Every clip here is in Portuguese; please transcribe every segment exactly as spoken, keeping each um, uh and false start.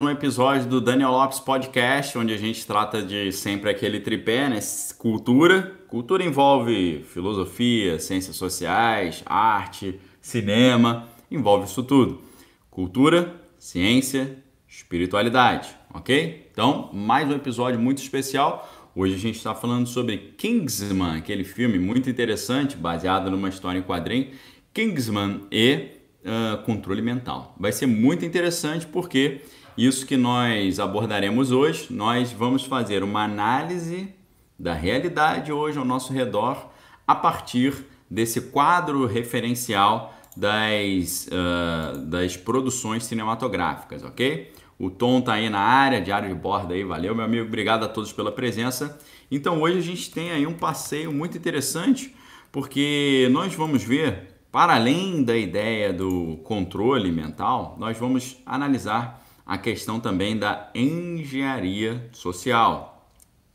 um episódio do Daniel Lopez Podcast, onde a gente trata de sempre aquele tripé, né? Cultura. Cultura envolve filosofia, ciências sociais, arte, cinema, envolve isso tudo. Cultura, ciência, espiritualidade, ok? Então, mais um episódio muito especial. Hoje a gente está falando sobre Kingsman, aquele filme muito interessante, baseado numa história em quadrinho, Kingsman e uh, controle mental. Vai ser muito interessante porque isso que nós abordaremos hoje, nós vamos fazer uma análise da realidade hoje ao nosso redor a partir desse quadro referencial das, uh, das produções cinematográficas, ok? O Tom tá aí na área, diário de bordo aí, valeu meu amigo, obrigado a todos pela presença. Então hoje a gente tem aí um passeio muito interessante, porque nós vamos ver, para além da ideia do controle mental, nós vamos analisar a questão também da engenharia social,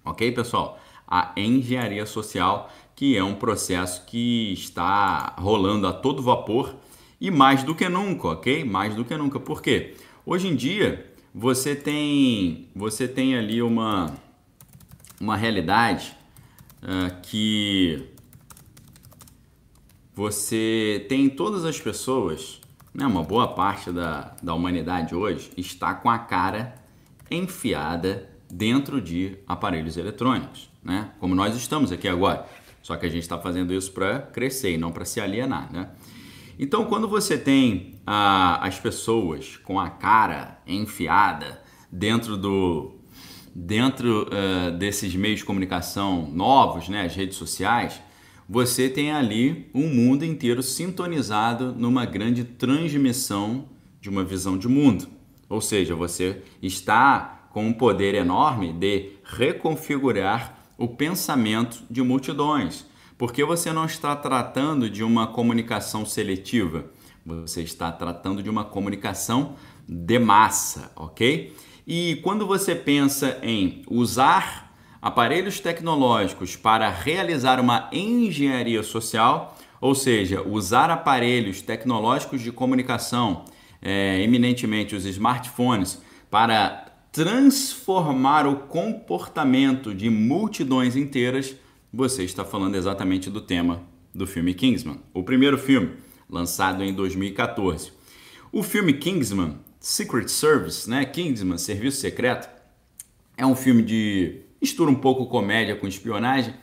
ok pessoal? A engenharia social, que é um processo que está rolando a todo vapor e mais do que nunca, ok? Mais do que nunca, por quê? Hoje em dia, você tem, você tem ali uma, uma realidade uh, que você tem todas as pessoas, né, uma boa parte da, da humanidade hoje está com a cara enfiada dentro de aparelhos eletrônicos, né? Como nós estamos aqui agora, só que a gente está fazendo isso para crescer e não para se alienar, né? Então, quando você tem ah, as pessoas com a cara enfiada dentro, do, dentro uh, desses meios de comunicação novos, né, as redes sociais, você tem ali um mundo inteiro sintonizado numa grande transmissão de uma visão de mundo. Ou seja, você está com um poder enorme de reconfigurar o pensamento de multidões. Porque você não está tratando de uma comunicação seletiva, você está tratando de uma comunicação de massa, ok? E quando você pensa em usar aparelhos tecnológicos para realizar uma engenharia social, ou seja, usar aparelhos tecnológicos de comunicação, é, eminentemente os smartphones, para transformar o comportamento de multidões inteiras, você está falando exatamente do tema do filme Kingsman, o primeiro filme, lançado em dois mil e quatorze. O filme Kingsman, Secret Service, né? Kingsman, Serviço Secreto, é um filme de mistura um pouco comédia com espionagem,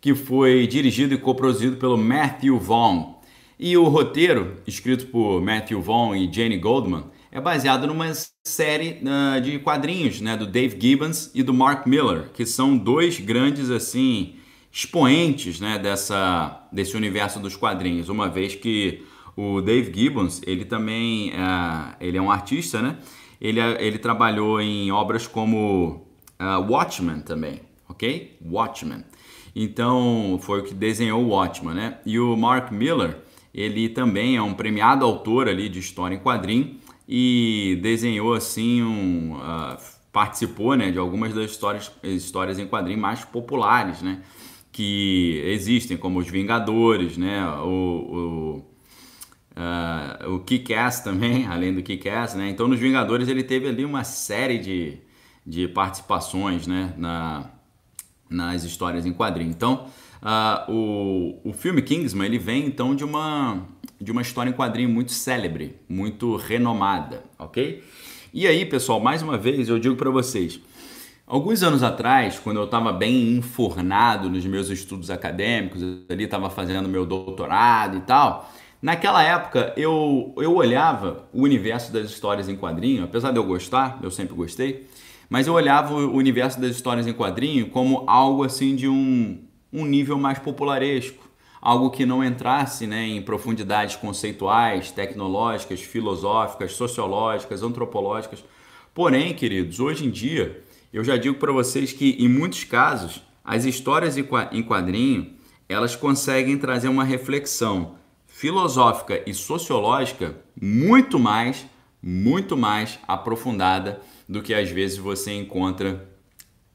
que foi dirigido e coproduzido pelo Matthew Vaughn. E o roteiro, escrito por Matthew Vaughn e Jane Goldman, é baseado numa série uh, de quadrinhos, né? Do Dave Gibbons e do Mark Miller, que são dois grandes, assim, expoentes, né, dessa, desse universo dos quadrinhos, uma vez que o Dave Gibbons, ele também uh, ele é um artista, né? ele, ele trabalhou em obras como uh, Watchmen também, ok? Watchmen. Então, foi o que desenhou Watchmen, né? E o Mark Miller, ele também é um premiado autor ali de história em quadrinho e desenhou assim um... Uh, participou, né, de algumas das histórias, histórias em quadrinho mais populares, né? Que existem, como os Vingadores, né? O, o, uh, o Kick-Ass também, além do Kick-Ass, né? Então, nos Vingadores ele teve ali uma série de, de participações, né? Na, nas histórias em quadrinho. Então, uh, o, o filme Kingsman, ele vem então de uma, de uma história em quadrinho muito célebre, muito renomada, ok? E aí, pessoal, mais uma vez eu digo para vocês, alguns anos atrás, quando eu estava bem enfornado nos meus estudos acadêmicos, ali estava fazendo meu doutorado e tal, naquela época eu, eu olhava o universo das histórias em quadrinho, apesar de eu gostar, eu sempre gostei, mas eu olhava o universo das histórias em quadrinho como algo assim de um, um nível mais popularesco, algo que não entrasse, né, em profundidades conceituais, tecnológicas, filosóficas, sociológicas, antropológicas. Porém, queridos, hoje em dia, eu já digo para vocês que, em muitos casos, as histórias em quadrinho, elas conseguem trazer uma reflexão filosófica e sociológica muito mais, muito mais aprofundada do que, às vezes, você encontra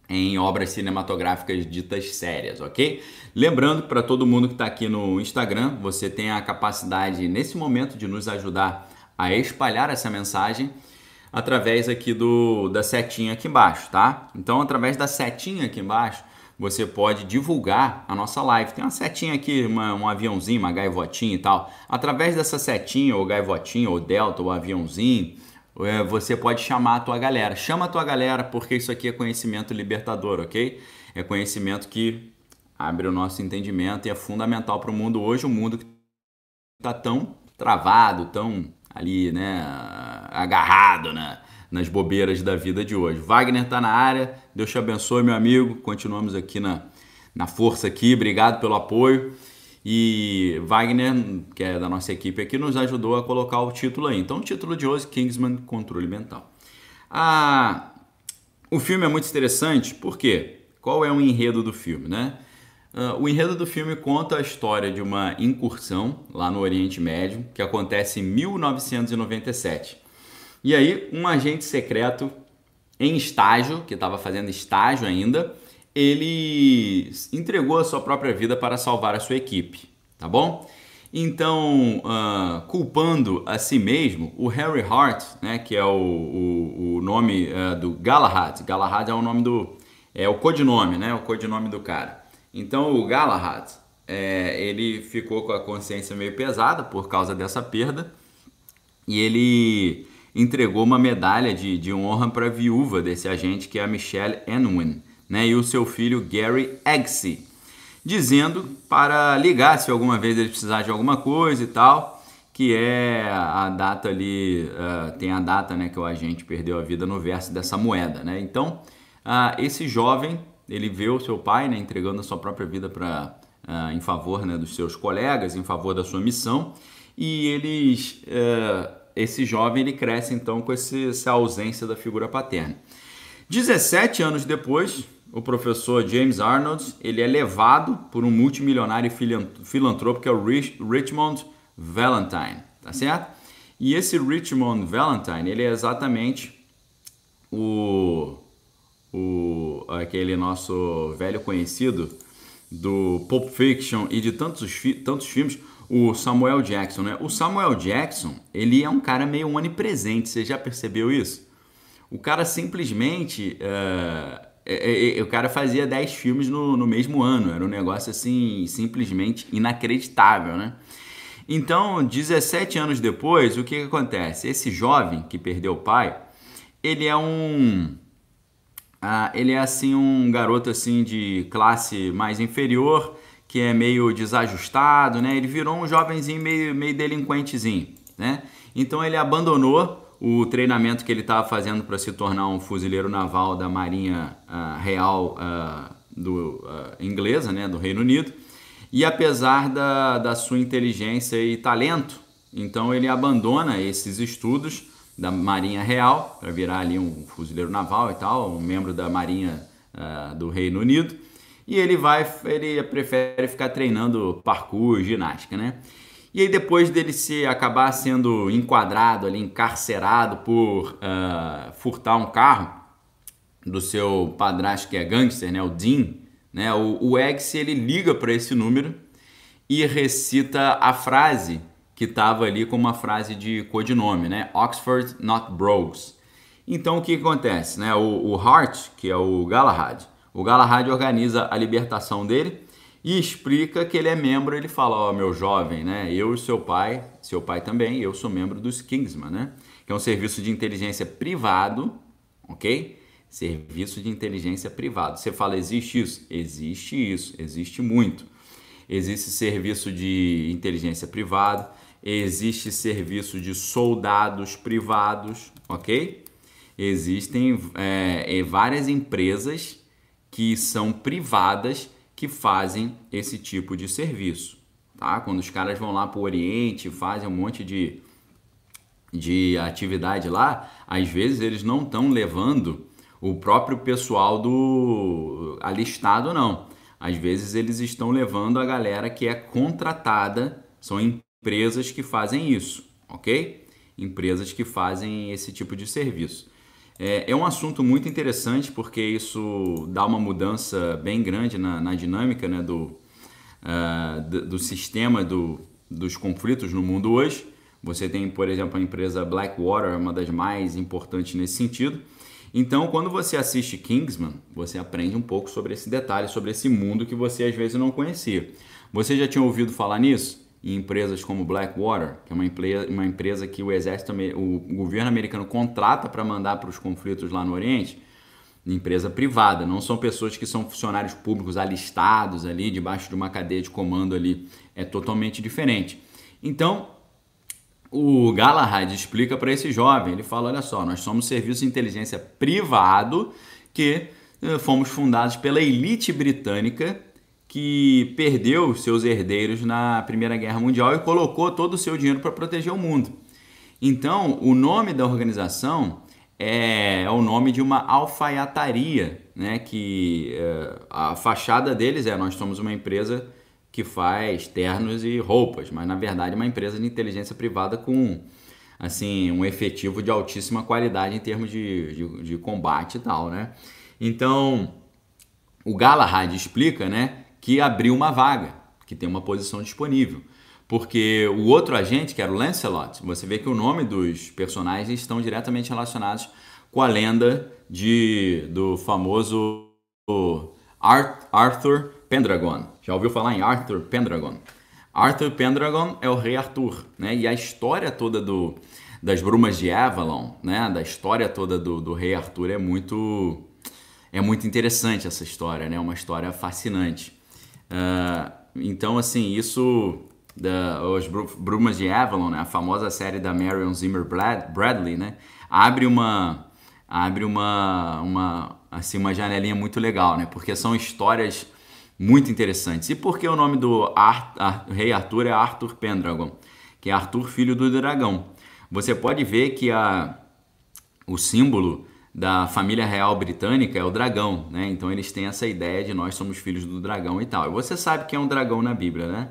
em obras cinematográficas ditas sérias, ok? Lembrando, para todo mundo que está aqui no Instagram, você tem a capacidade, nesse momento, de nos ajudar a espalhar essa mensagem. através aqui do, da setinha aqui embaixo, tá? Então, através da setinha aqui embaixo, você pode divulgar a nossa live. Tem uma setinha aqui, uma, um aviãozinho, uma gaivotinha e tal. Através dessa setinha, ou gaivotinha, ou delta, ou aviãozinho, você pode chamar a tua galera. Chama a tua galera, porque isso aqui é conhecimento libertador, ok? É conhecimento que abre o nosso entendimento e é fundamental para o mundo hoje, o mundo que está tão travado, tão ali, né, agarrado, né, nas bobeiras da vida de hoje. Wagner está na área, Deus te abençoe, meu amigo, continuamos aqui na, na força aqui, obrigado pelo apoio. E Wagner, que é da nossa equipe aqui, nos ajudou a colocar o título aí. Então, o título de hoje, Kingsman, Controle Mental. Ah, o filme é muito interessante, por quê? Qual é o enredo do filme, né? Uh, o enredo do filme conta a história de uma incursão lá no Oriente Médio, que acontece em mil novecentos e noventa e sete. E aí, um agente secreto em estágio, que estava fazendo estágio ainda, ele entregou a sua própria vida para salvar a sua equipe, tá bom? Então, uh, culpando a si mesmo, o Harry Hart, né, que é o, o, o nome uh, do Galahad, Galahad é o nome do... é o codinome, né, o codinome do cara. Então o Galahad, é, ele ficou com a consciência meio pesada por causa dessa perda e ele entregou uma medalha de, de honra para a viúva desse agente, que é a Michelle Enwin, né, e o seu filho Gary Eggsy, dizendo para ligar se alguma vez ele precisar de alguma coisa e tal, que é a data ali, uh, tem a data, né, que o agente perdeu a vida no verso dessa moeda, né. Então uh, esse jovem, ele vê o seu pai, né, entregando a sua própria vida pra, uh, em favor, né, dos seus colegas, em favor da sua missão. E eles, uh, esse jovem, ele cresce então com esse, essa ausência da figura paterna. dezessete anos depois, o professor James Arnold, ele é levado por um multimilionário filantropo que é o Rich, Richmond Valentine, tá certo? E esse Richmond Valentine, ele é exatamente o... O, aquele nosso velho conhecido do Pulp Fiction e de tantos, fi, tantos filmes, o Samuel Jackson, né? O Samuel Jackson, ele é um cara meio onipresente, você já percebeu isso? O cara simplesmente... Uh, é, é, é, o cara fazia dez filmes no, no mesmo ano, era um negócio assim, simplesmente inacreditável, né? Então, dezessete anos depois, o que, que acontece? Esse jovem que perdeu o pai, ele é um... Ah, ele é assim um garoto assim de classe mais inferior, que é meio desajustado, né? Ele virou um jovenzinho meio, meio delinquentezinho, né? Então ele abandonou o treinamento que ele estava fazendo para se tornar um fuzileiro naval da Marinha ah, Real ah, do, ah, inglesa, né? Do Reino Unido. E apesar da, da sua inteligência e talento, então ele abandona esses estudos da Marinha Real, para virar ali um fuzileiro naval e tal, um membro da Marinha uh, do Reino Unido, e ele vai, ele prefere ficar treinando parkour, ginástica, né? E aí depois dele se acabar sendo enquadrado ali, encarcerado por uh, furtar um carro do seu padrasto que é gangster, né? O Dean, né? O, o Eggsy, ele liga para esse número e recita a frase que estava ali com uma frase de codinome, né? Oxford, not Brogues. Então, o que acontece, né? O, o Hart, que é o Galahad, o Galahad organiza a libertação dele e explica que ele é membro, ele fala, ó, oh, meu jovem, né? Eu e seu pai, seu pai também, eu sou membro dos Kingsman, né? Que é um serviço de inteligência privado, ok? Serviço de inteligência privado. Você fala, existe isso? Existe isso, existe muito. Existe serviço de inteligência privado, existe serviço de soldados privados, ok? Existem é, várias empresas que são privadas que fazem esse tipo de serviço, tá? Quando os caras vão lá para o Oriente, fazem um monte de, de atividade lá, às vezes eles não estão levando o próprio pessoal do alistado, não. Às vezes eles estão levando a galera que é contratada, são empresas que fazem isso, ok? Empresas que fazem esse tipo de serviço. É, é um assunto muito interessante porque isso dá uma mudança bem grande na, na dinâmica, né, do, uh, do, do sistema do, dos conflitos no mundo hoje, Você tem, por exemplo, a empresa Blackwater, uma das mais importantes nesse sentido. Então, quando você assiste Kingsman, você aprende um pouco sobre esse detalhe, sobre esse mundo que você às vezes não conhecia. Você já tinha ouvido falar nisso? Em empresas como Blackwater, que é uma empresa, uma empresa que o exército, o governo americano contrata para mandar para os conflitos lá no Oriente, empresa privada, não são pessoas que são funcionários públicos alistados ali, debaixo de uma cadeia de comando ali, é totalmente diferente. Então, o Galahad explica para esse jovem, ele fala, olha só, nós somos serviço de inteligência privado que fomos fundados pela elite britânica que perdeu seus herdeiros na Primeira Guerra Mundial e colocou todo o seu dinheiro para proteger o mundo. Então, o nome da organização é, é o nome de uma alfaiataria, né? Que é, a fachada deles é, nós somos uma empresa que faz ternos e roupas, mas na verdade é uma empresa de inteligência privada com assim, um efetivo de altíssima qualidade em termos de, de, de combate e tal, né? Então, o Galahad explica, né? Que abriu uma vaga, que tem uma posição disponível. Porque o outro agente, que era o Lancelot, você vê que o nome dos personagens estão diretamente relacionados com a lenda de, do famoso Arthur Pendragon. Já ouviu falar em Arthur Pendragon? Arthur Pendragon é o rei Arthur, né? E a história toda do, das Brumas de Avalon, né? Da história toda do, do rei Arthur é muito, é muito interessante essa história, né? Uma história fascinante. Uh, então assim, isso da, os Brumas de Avalon, né, a famosa série da Marion Zimmer Bradley, né, abre uma abre uma, uma, assim, uma janelinha muito legal, né, porque são histórias muito interessantes. E porque o nome do Ar, Ar, rei Arthur é Arthur Pendragon, que é Arthur filho do dragão. Você pode ver que a, o símbolo da família real britânica é o dragão, né? Então eles têm essa ideia de nós somos filhos do dragão e tal. E você sabe que é um dragão na Bíblia, né?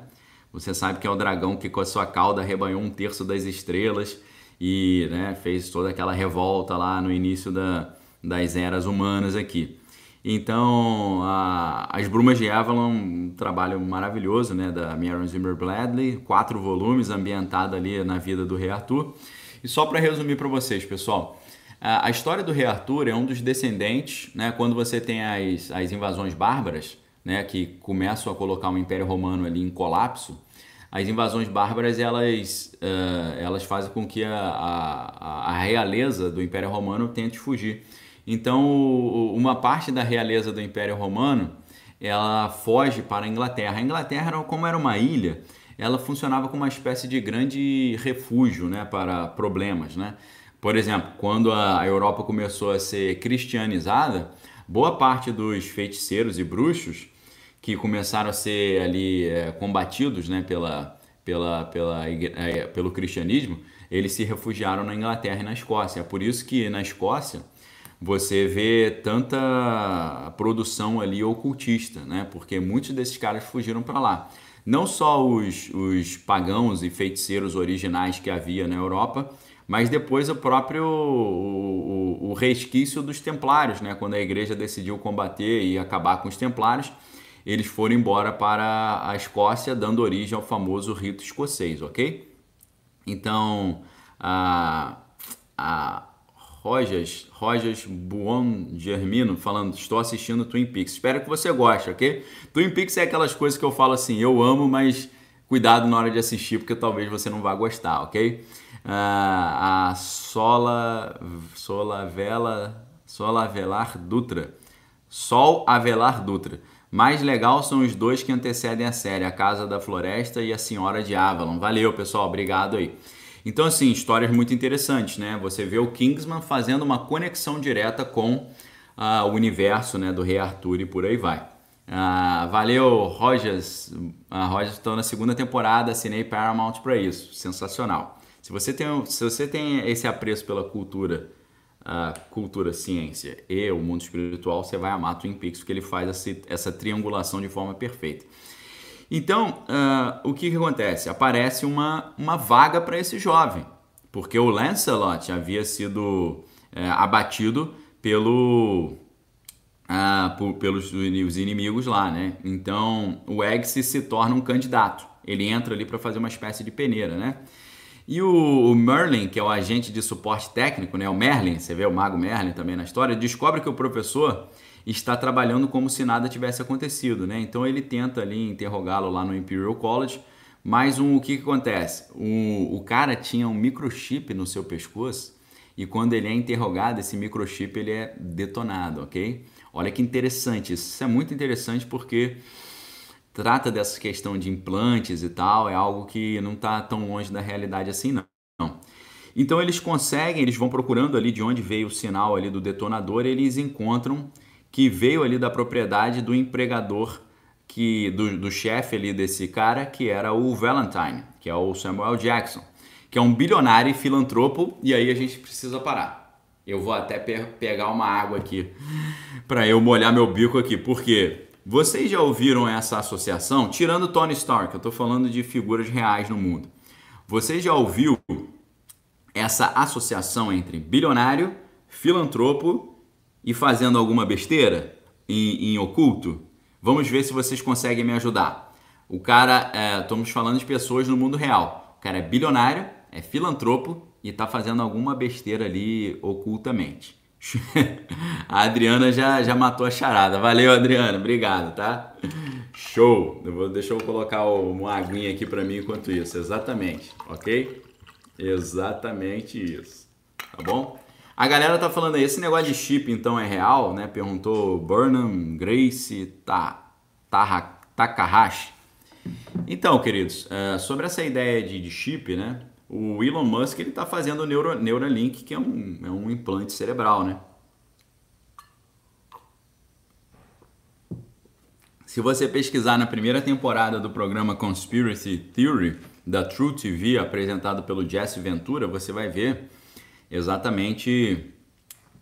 Você sabe que é o dragão que com a sua cauda arrebanhou um terço das estrelas e, né, fez toda aquela revolta lá no início da, das eras humanas aqui. Então, a, as Brumas de Avalon, um trabalho maravilhoso, né, da Marion Zimmer Bradley, quatro volumes, ambientado ali na vida do rei Arthur. E só para resumir para vocês, pessoal, a história do rei Arthur é um dos descendentes, né, quando você tem as, as invasões bárbaras, né, que começam a colocar o Império Romano ali em colapso, as invasões bárbaras elas, uh, elas fazem com que a, a, a realeza do Império Romano tente fugir. Então, uma parte da realeza do Império Romano, ela foge para a Inglaterra. A Inglaterra, como era uma ilha, ela funcionava como uma espécie de grande refúgio, né, para problemas, né? Por exemplo, quando a Europa começou a ser cristianizada, boa parte dos feiticeiros e bruxos que começaram a ser ali é, combatidos, né, pela, pela, pela, é, pelo cristianismo, eles se refugiaram na Inglaterra e na Escócia. É por isso que na Escócia você vê tanta produção ali ocultista, né, porque muitos desses caras fugiram para lá. Não só os, os pagãos e feiticeiros originais que havia na Europa, mas depois o próprio o, o, o resquício dos templários, né? Quando a igreja decidiu combater e acabar com os templários, eles foram embora para a Escócia, dando origem ao famoso rito escocês, ok? Então, a, a Rojas, Rojas Buon Germino falando, estou assistindo Twin Peaks, espero que você goste, ok? Twin Peaks é aquelas coisas que eu falo assim, eu amo, mas cuidado na hora de assistir, porque talvez você não vá gostar, ok? Ah, a Sola, Sola Vela, Sola Avelar Dutra, Sol Avelar Dutra. Mais legal são os dois que antecedem a série, A Casa da Floresta e A Senhora de Avalon. Valeu, pessoal, obrigado aí. Então, assim, histórias muito interessantes, né? Você vê o Kingsman fazendo uma conexão direta com ah, o universo, né, do rei Arthur e por aí vai. Ah, valeu, Rojas. A Rojas está na segunda temporada, assinei Paramount para isso. Sensacional. Se você tem, se você tem esse apreço pela cultura, a cultura, ciência e o mundo espiritual, você vai amar Twin Peaks, porque ele faz essa, essa triangulação de forma perfeita. Então, uh, o que, que acontece? Aparece uma, uma vaga para esse jovem, porque o Lancelot havia sido é, abatido pelo, uh, por, pelos os inimigos lá, né? Então, o Eggsy se torna um candidato. Ele entra ali para fazer uma espécie de peneira, né? E o, o Merlin, que é o agente de suporte técnico, né? O Merlin, você vê o Mago Merlin também na história, descobre que o professor está trabalhando como se nada tivesse acontecido, né? Então ele tenta ali interrogá-lo lá no Imperial College, mas um, o que, que acontece? O, o cara tinha um microchip no seu pescoço e quando ele é interrogado, esse microchip ele é detonado, ok? Olha que interessante, isso é muito interessante porque trata dessa questão de implantes e tal, é algo que não está tão longe da realidade assim não. Então eles conseguem, eles vão procurando ali de onde veio o sinal ali do detonador, eles encontram que veio ali da propriedade do empregador, que, do, do chefe ali desse cara, que era o Valentine, que é o Samuel Jackson, que é um bilionário e filantropo, e aí a gente precisa parar. Eu vou até pe pegar uma água aqui, para eu molhar meu bico aqui, porque vocês já ouviram essa associação, tirando Tony Stark, eu estou falando de figuras reais no mundo, vocês já ouviram essa associação entre bilionário, filantropo, e fazendo alguma besteira em, em oculto? Vamos ver se vocês conseguem me ajudar. O cara, é, estamos falando de pessoas no mundo real. O cara é bilionário, é filantropo e está fazendo alguma besteira ali ocultamente. A Adriana já, já matou a charada. Valeu, Adriana. Obrigado, tá? Show. Eu vou, deixa eu colocar uma aguinha aqui para mim enquanto isso. Exatamente, ok? Exatamente isso. Tá bom? A galera tá falando aí, esse negócio de chip então é real, né? Perguntou Burnham, Grace, tá, tá, Takahashi. Então, queridos, é, sobre essa ideia de, de chip, né? O Elon Musk, ele tá fazendo o Neuro, Neuralink, que é um, é um implante cerebral, né? Se você pesquisar na primeira temporada do programa Conspiracy Theory, da True T V, apresentado pelo Jesse Ventura, você vai ver exatamente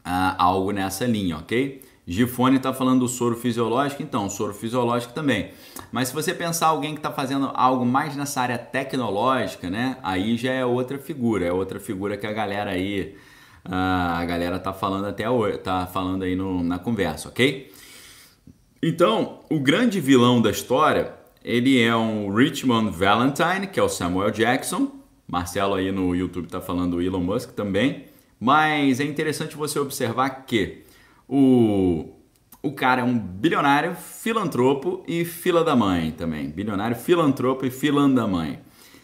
ah, algo nessa linha, ok? Gifone está falando do soro fisiológico, então, soro fisiológico também. Mas se você pensar alguém que está fazendo algo mais nessa área tecnológica, né? Aí já é outra figura, é outra figura que a galera aí, ah, a galera tá falando até hoje, tá falando aí no, na conversa, ok? Então, o grande vilão da história, ele é um Richmond Valentine, que é o Samuel Jackson. Marcelo aí no YouTube está falando o Elon Musk também, mas é interessante você observar que o, o cara é um bilionário, filantropo e fila da mãe também, bilionário, filantropo e fila da mãe,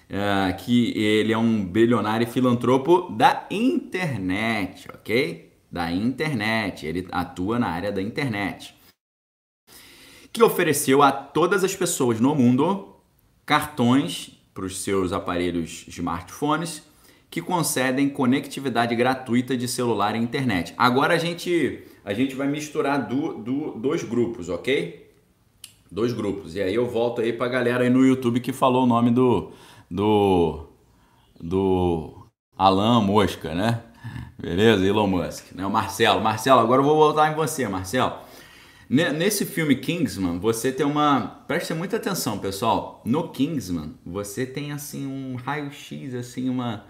é, que ele é um bilionário e filantropo da internet, ok? Da internet, ele atua na área da internet, que ofereceu a todas as pessoas no mundo cartões para os seus aparelhos smartphones que concedem conectividade gratuita de celular e internet. Agora a gente, a gente vai misturar do, do, dois grupos, ok? Dois grupos. E aí eu volto aí para a galera aí no YouTube que falou o nome do, do, do Alan Mosca, né? Beleza? Elon Musk, né? O Marcelo. Marcelo, agora eu vou voltar em você, Marcelo. Nesse filme Kingsman, você tem uma... Presta muita atenção, pessoal. No Kingsman, você tem, assim, um raio-x, assim, uma,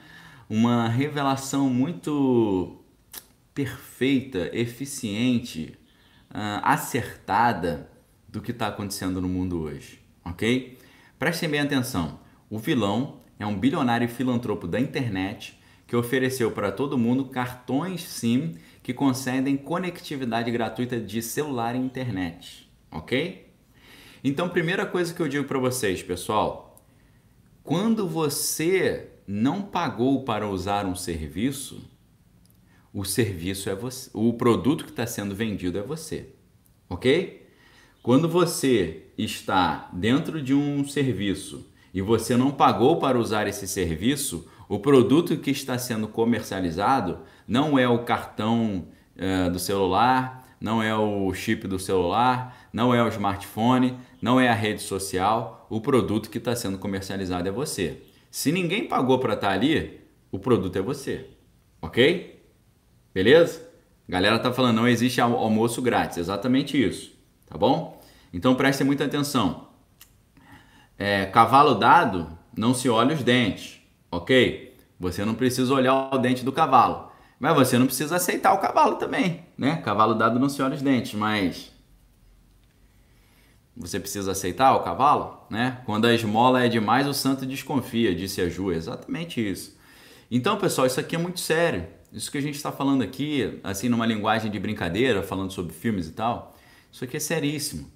uma revelação muito perfeita, eficiente, uh, acertada do que está acontecendo no mundo hoje, ok? Prestem bem atenção. O vilão é um bilionário filantropo da internet que ofereceu para todo mundo cartões SIM que concedem conectividade gratuita de celular e internet, ok? Então, primeira coisa que eu digo para vocês, pessoal, quando você não pagou para usar um serviço, o serviço é você, o produto que está sendo vendido é você, ok? Quando você está dentro de um serviço e você não pagou para usar esse serviço, o produto que está sendo comercializado não é o cartão uh, do celular, não é o chip do celular, não é o smartphone, não é a rede social. O produto que está sendo comercializado é você. Se ninguém pagou para estar ali, o produto é você. Ok? Beleza? A galera tá falando, não existe almoço grátis. Exatamente isso. Tá bom? Então prestem muita atenção. É, cavalo dado, não se olha os dentes. Ok? Você não precisa olhar o dente do cavalo, mas você não precisa aceitar o cavalo também, né? Cavalo dado não se olha os dentes, mas você precisa aceitar o cavalo, né? Quando a esmola é demais, o santo desconfia, disse a Ju. Exatamente isso. Então, pessoal, isso aqui é muito sério. Isso que a gente está falando aqui, assim, numa linguagem de brincadeira, falando sobre filmes e tal, isso aqui é seríssimo.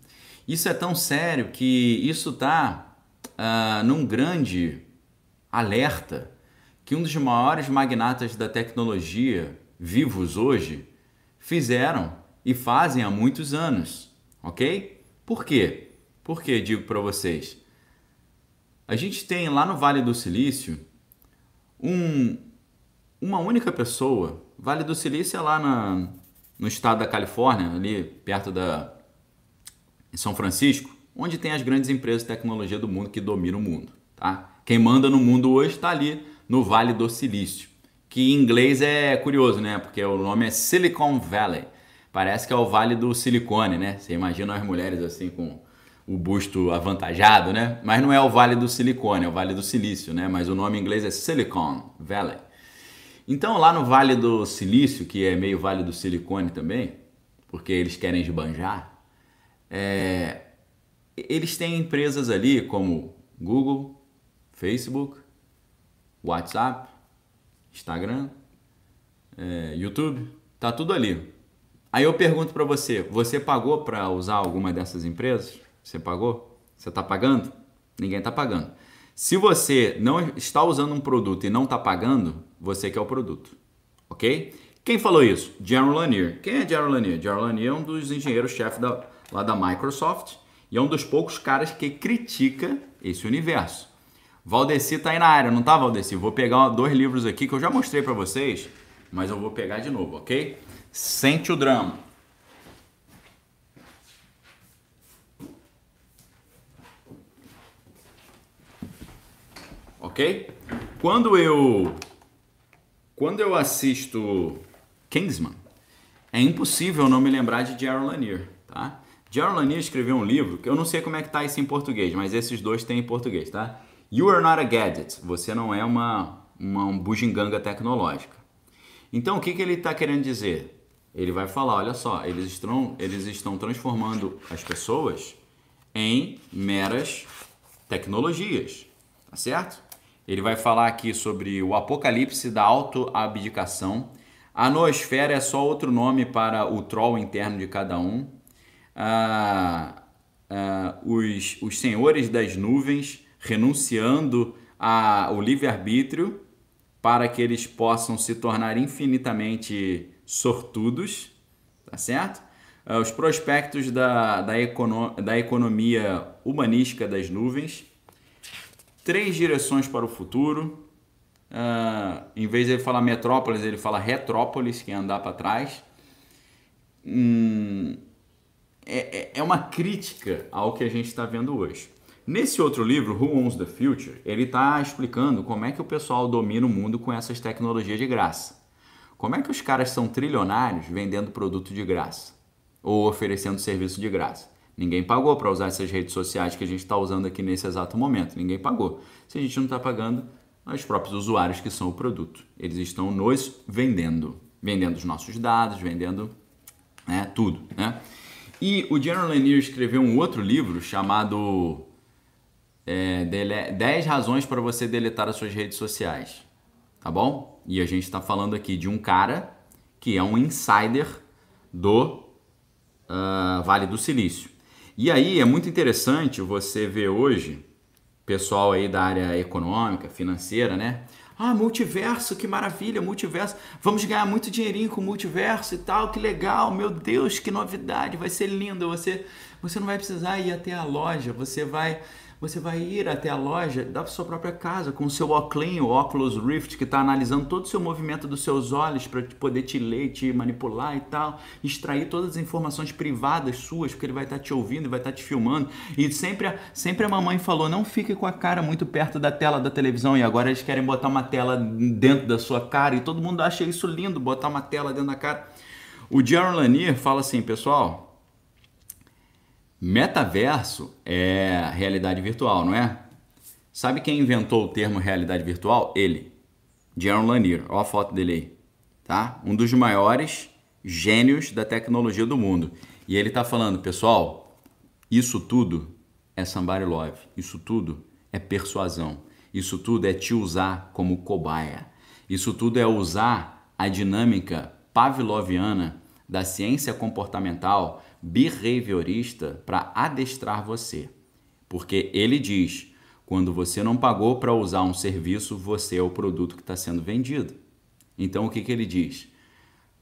Isso é tão sério que isso está uh, num grande alerta que um dos maiores magnatas da tecnologia vivos hoje fizeram e fazem há muitos anos, ok? Por quê? Por quê? Digo para vocês. A gente tem lá no Vale do Silício um, uma única pessoa. Vale do Silício é lá na, no estado da Califórnia, ali perto da em São Francisco, onde tem as grandes empresas de tecnologia do mundo que dominam o mundo, tá? Quem manda no mundo hoje está ali no Vale do Silício, que em inglês é curioso, né? Porque o nome é Silicon Valley. Parece que é o Vale do Silicone, né? Você imagina as mulheres assim com o busto avantajado, né? Mas não é o Vale do Silicone, é o Vale do Silício, né? Mas o nome em inglês é Silicon Valley. Então, lá no Vale do Silício, que é meio Vale do Silicone também, porque eles querem esbanjar, é... eles têm empresas ali como Google, Facebook, WhatsApp, Instagram, é, YouTube, tá tudo ali. Aí eu pergunto para você, você pagou para usar alguma dessas empresas? Você pagou? Você tá pagando? Ninguém tá pagando. Se você não está usando um produto e não tá pagando, você que é o produto, ok? Quem falou isso? Jaron Lanier. Quem é Jaron Lanier? Jaron Lanier é um dos engenheiros-chefe da, lá da Microsoft e é um dos poucos caras que critica esse universo. Valdeci tá aí na área, não tá, Valdeci? Vou pegar dois livros aqui que eu já mostrei para vocês, mas eu vou pegar de novo, ok? Sente o drama. Ok? Quando eu quando eu assisto Kingsman, é impossível não me lembrar de Jaron Lanier, tá? Jaron Lanier escreveu um livro, que eu não sei como é que tá isso em português, mas esses dois tem em português, tá? You are not a gadget. Você não é uma, uma um bugiganga tecnológica. Então, o que, que ele está querendo dizer? Ele vai falar, olha só, eles estão, eles estão transformando as pessoas em meras tecnologias, tá certo? Ele vai falar aqui sobre o apocalipse da autoabdicação. A noosfera é só outro nome para o troll interno de cada um. Ah, ah, os, os senhores das nuvens... renunciando ao livre-arbítrio para que eles possam se tornar infinitamente sortudos, tá certo? Os prospectos da, da, econo, da economia humanística das nuvens, três direções para o futuro, uh, em vez de ele falar metrópolis, ele fala retrópolis, que é andar para trás. Hum, é, é uma crítica ao que a gente está vendo hoje. Nesse outro livro, Who Owns the Future, ele está explicando como é que o pessoal domina o mundo com essas tecnologias de graça. Como é que os caras são trilionários vendendo produto de graça ou oferecendo serviço de graça? Ninguém pagou para usar essas redes sociais que a gente está usando aqui nesse exato momento. Ninguém pagou. Se a gente não está pagando, os próprios usuários que são o produto. Eles estão nos vendendo. Vendendo os nossos dados, vendendo né, tudo. Né? E o Jaron Lanier escreveu um outro livro chamado... É, dele, dez razões para você deletar as suas redes sociais, tá bom? E a gente está falando aqui de um cara que é um insider do uh, Vale do Silício. E aí é muito interessante você ver hoje, pessoal aí da área econômica, financeira, né? Ah, multiverso, que maravilha, multiverso. Vamos ganhar muito dinheirinho com multiverso e tal, que legal, meu Deus, que novidade, vai ser lindo. Você, você não vai precisar ir até a loja, você vai... Você vai ir até a loja da sua própria casa com o seu óculinho, o Oculus Rift, que está analisando todo o seu movimento dos seus olhos para poder te ler, te manipular e tal, extrair todas as informações privadas suas, porque ele vai estar tá te ouvindo e vai estar tá te filmando. E sempre a, sempre a mamãe falou, não fique com a cara muito perto da tela da televisão, e agora eles querem botar uma tela dentro da sua cara, e todo mundo acha isso lindo, botar uma tela dentro da cara. O Jaron Lanier fala assim, pessoal... Metaverso é realidade virtual, não é? Sabe quem inventou o termo realidade virtual? Ele, Jaron Lanier. Olha a foto dele aí, tá? Um dos maiores gênios da tecnologia do mundo. E ele tá falando, pessoal, isso tudo é somebody love, isso tudo é persuasão, isso tudo é te usar como cobaia. Isso tudo é usar a dinâmica pavloviana da ciência comportamental behaviorista para adestrar você. Porque ele diz, quando você não pagou para usar um serviço, você é o produto que está sendo vendido. Então o que, que ele diz?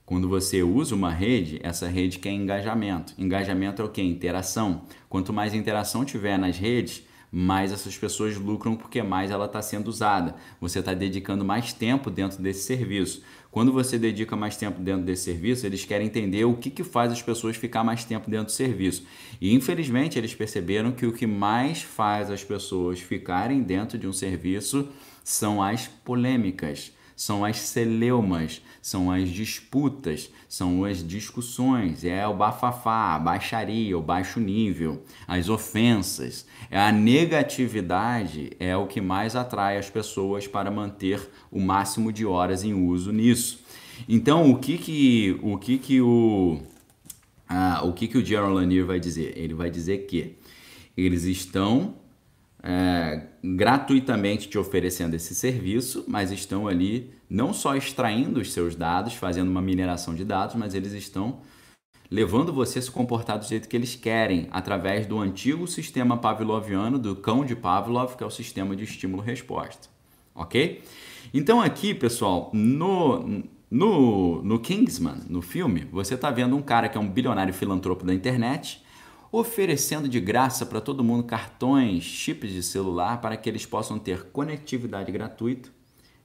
Quando você usa uma rede, essa rede quer engajamento. Engajamento é o quê? Interação. Quanto mais interação tiver nas redes, mais essas pessoas lucram porque mais ela está sendo usada. Você está dedicando mais tempo dentro desse serviço. Quando você dedica mais tempo dentro desse serviço, eles querem entender o que, que faz as pessoas ficar mais tempo dentro do serviço. E infelizmente eles perceberam que o que mais faz as pessoas ficarem dentro de um serviço são as polêmicas, são as celeumas, são as disputas, são as discussões, é o bafafá, a baixaria, o baixo nível, as ofensas. A negatividade é o que mais atrai as pessoas para manter o máximo de horas em uso nisso. Então, o que que o, que que o, ah, o, que que o Jaron Lanier vai dizer? Ele vai dizer que eles estão... É, gratuitamente te oferecendo esse serviço, mas estão ali não só extraindo os seus dados, fazendo uma mineração de dados, mas eles estão levando você a se comportar do jeito que eles querem, através do antigo sistema pavloviano, do cão de Pavlov, que é o sistema de estímulo-resposta, ok? Então aqui, pessoal, no... No, no Kingsman, no filme, você está vendo um cara que é um bilionário filantropo da internet, oferecendo de graça para todo mundo cartões, chips de celular para que eles possam ter conectividade gratuita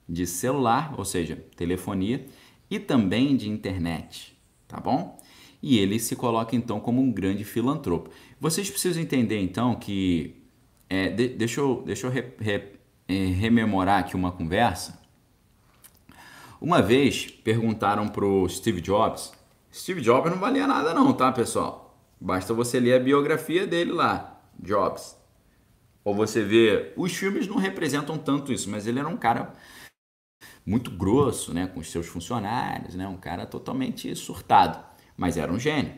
de celular, ou seja, telefonia, e também de internet, tá bom? E ele se coloca então como um grande filantropo. Vocês precisam entender então que... É, de, deixa eu, deixa eu re, re, é, rememorar aqui uma conversa. Uma vez perguntaram para o Steve Jobs, Steve Jobs não valia nada não, tá pessoal? Basta você ler a biografia dele lá, Jobs. Ou você vê... Os filmes não representam tanto isso, mas ele era um cara muito grosso, né? Com os seus funcionários, né? Um cara totalmente surtado, mas era um gênio.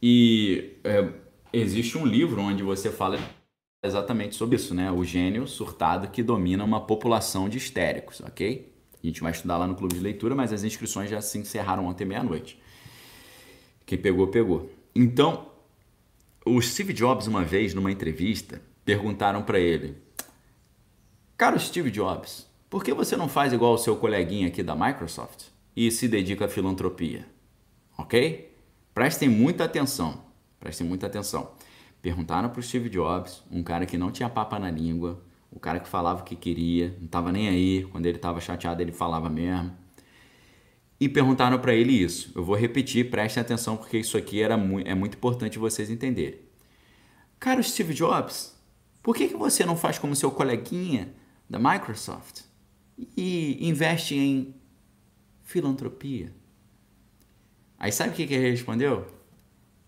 E é, existe um livro onde você fala exatamente sobre isso, né? O gênio surtado que domina uma população de histéricos, ok? A gente vai estudar lá no Clube de Leitura, mas as inscrições já se encerraram ontem meia-noite. Quem pegou, pegou. Então, o Steve Jobs, uma vez, numa entrevista, perguntaram para ele, caro Steve Jobs, por que você não faz igual o seu coleguinha aqui da Microsoft e se dedica à filantropia? Ok? Prestem muita atenção, prestem muita atenção. Perguntaram para o Steve Jobs, um cara que não tinha papa na língua, o cara que falava o que queria, não estava nem aí, quando ele estava chateado ele falava mesmo. E perguntaram para ele isso. Eu vou repetir, prestem atenção, porque isso aqui era mu- é muito importante vocês entenderem. Cara, Steve Jobs, por que, que você não faz como seu coleguinha da Microsoft e investe em filantropia? Aí sabe o que, que ele respondeu?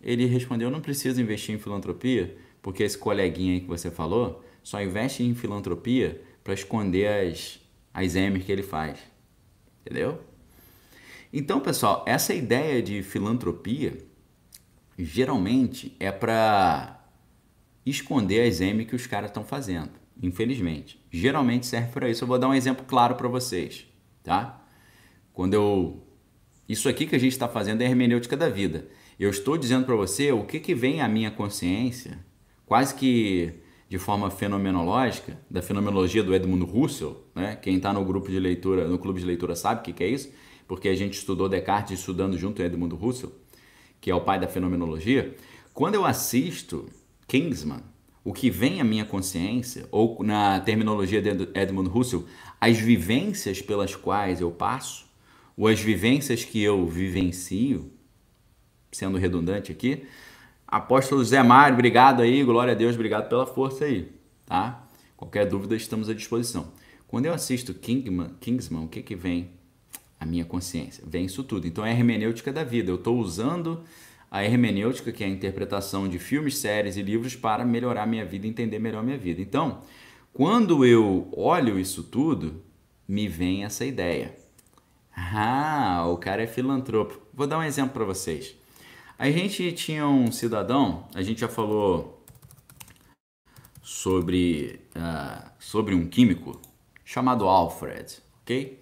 Ele respondeu, não preciso investir em filantropia, porque esse coleguinha aí que você falou só investe em filantropia para esconder as, as M's que ele faz. Entendeu? Então, pessoal, essa ideia de filantropia geralmente é para esconder as M que os caras estão fazendo, infelizmente. Geralmente serve para isso. Eu vou dar um exemplo claro para vocês, tá? Quando eu... Isso aqui que a gente está fazendo é a hermenêutica da vida. Eu estou dizendo para você o que, que vem à minha consciência, quase que de forma fenomenológica, da fenomenologia do Edmund Husserl, né? Quem está no grupo de leitura, no clube de leitura sabe o que, que é isso. Porque a gente estudou Descartes estudando junto Edmund Husserl, que é o pai da fenomenologia. Quando eu assisto Kingsman, o que vem à minha consciência, ou na terminologia de Edmund Husserl, as vivências pelas quais eu passo, ou as vivências que eu vivencio, sendo redundante aqui, apóstolo Zé Mário, obrigado aí, glória a Deus, obrigado pela força aí, tá? Qualquer dúvida, estamos à disposição. Quando eu assisto Kingsman, Kingsman o que que vem? A minha consciência, vem isso tudo. Então é a hermenêutica da vida. Eu estou usando a hermenêutica, que é a interpretação de filmes, séries e livros, para melhorar a minha vida, entender melhor a minha vida. Então, quando eu olho isso tudo, me vem essa ideia. Ah, o cara é filantropo. Vou dar um exemplo para vocês. A gente tinha um cidadão, a gente já falou sobre, uh, sobre um químico chamado Alfred, ok?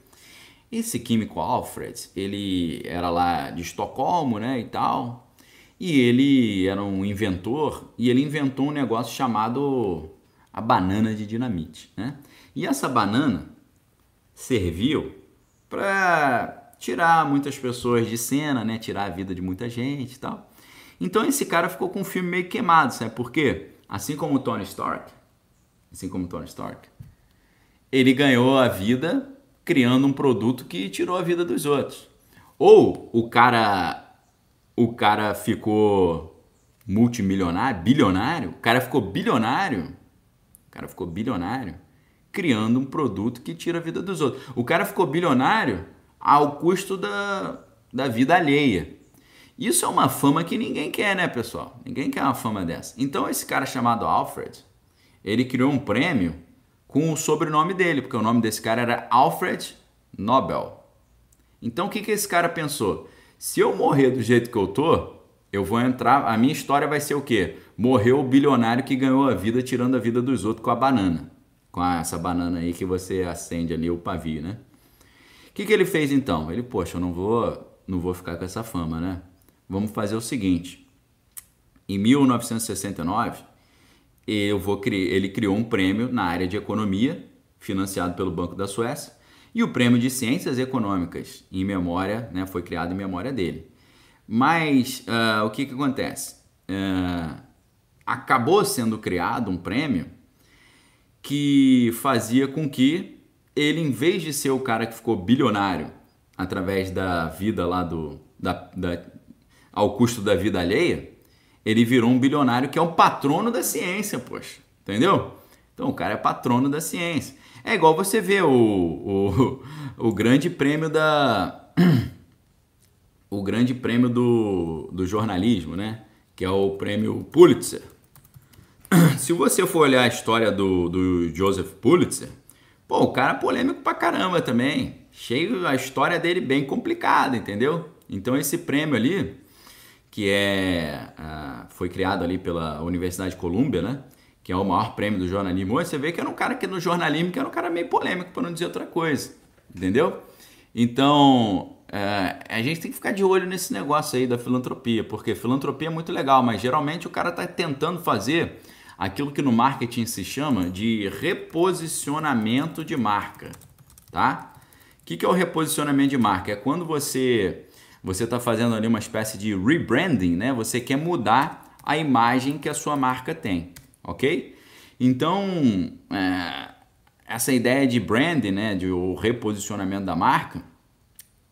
Esse químico Alfred, ele era lá de Estocolmo, né, e tal, e ele era um inventor, e ele inventou um negócio chamado a banana de dinamite, né? E essa banana serviu para tirar muitas pessoas de cena, né, tirar a vida de muita gente e tal. Então esse cara ficou com o filme meio queimado, sabe por quê? Assim como o Tony Stark, assim como o Tony Stark, ele ganhou a vida criando um produto que tirou a vida dos outros. Ou o cara, o cara ficou multimilionário, bilionário, o cara ficou bilionário, o cara ficou bilionário criando um produto que tira a vida dos outros. O cara ficou bilionário ao custo da, da vida alheia. Isso é uma fama que ninguém quer, né, pessoal? Ninguém quer uma fama dessa. Então esse cara chamado Alfred, ele criou um prêmio com o sobrenome dele, porque o nome desse cara era Alfred Nobel. Então o que, que esse cara pensou? Se eu morrer do jeito que eu tô, eu vou entrar, a minha história vai ser o quê? Morreu o bilionário que ganhou a vida tirando a vida dos outros com a banana, com a, essa banana aí que você acende ali o pavio, né? O que, que ele fez então? Ele, poxa, eu não vou, não vou ficar com essa fama, né? Vamos fazer o seguinte, em mil novecentos e sessenta e nove... Eu vou criar, ele criou um prêmio na área de economia, financiado pelo Banco da Suécia, e o prêmio de ciências econômicas, em memória, né, foi criado em memória dele. Mas uh, o que, que acontece? Uh, acabou sendo criado um prêmio que fazia com que ele, em vez de ser o cara que ficou bilionário através da vida lá do... Da, da, ao custo da vida alheia, ele virou um bilionário que é um patrono da ciência, poxa, entendeu? Então o cara é patrono da ciência. É igual você vê o, o, o grande prêmio da... o grande prêmio do, do jornalismo, né? Que é o prêmio Pulitzer. Se você for olhar a história do, do Joseph Pulitzer, pô, o cara é polêmico pra caramba também. Cheio, a história dele bem complicada, entendeu? Então esse prêmio ali, que é, uh, foi criado ali pela Universidade de Columbia, né? Que é o maior prêmio do jornalismo. Hoje você vê que era um cara que no jornalismo que era um cara meio polêmico, para não dizer outra coisa, entendeu? Então, uh, a gente tem que ficar de olho nesse negócio aí da filantropia, porque filantropia é muito legal, mas geralmente o cara está tentando fazer aquilo que no marketing se chama de reposicionamento de marca, tá? O que, que é o reposicionamento de marca? É quando você... Você está fazendo ali uma espécie de rebranding, né? Você quer mudar a imagem que a sua marca tem, ok? Então, é, essa ideia de branding, né? De o reposicionamento da marca,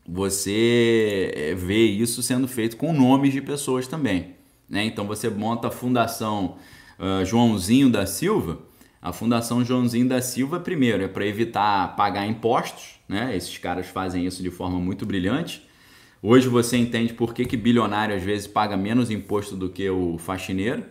você vê isso sendo feito com nomes de pessoas também, né? Então, você monta a Fundação uh, Joãozinho da Silva. A Fundação Joãozinho da Silva, primeiro, é para evitar pagar impostos, né? Esses caras fazem isso de forma muito brilhante. Hoje você entende por que que bilionário às vezes paga menos imposto do que o faxineiro.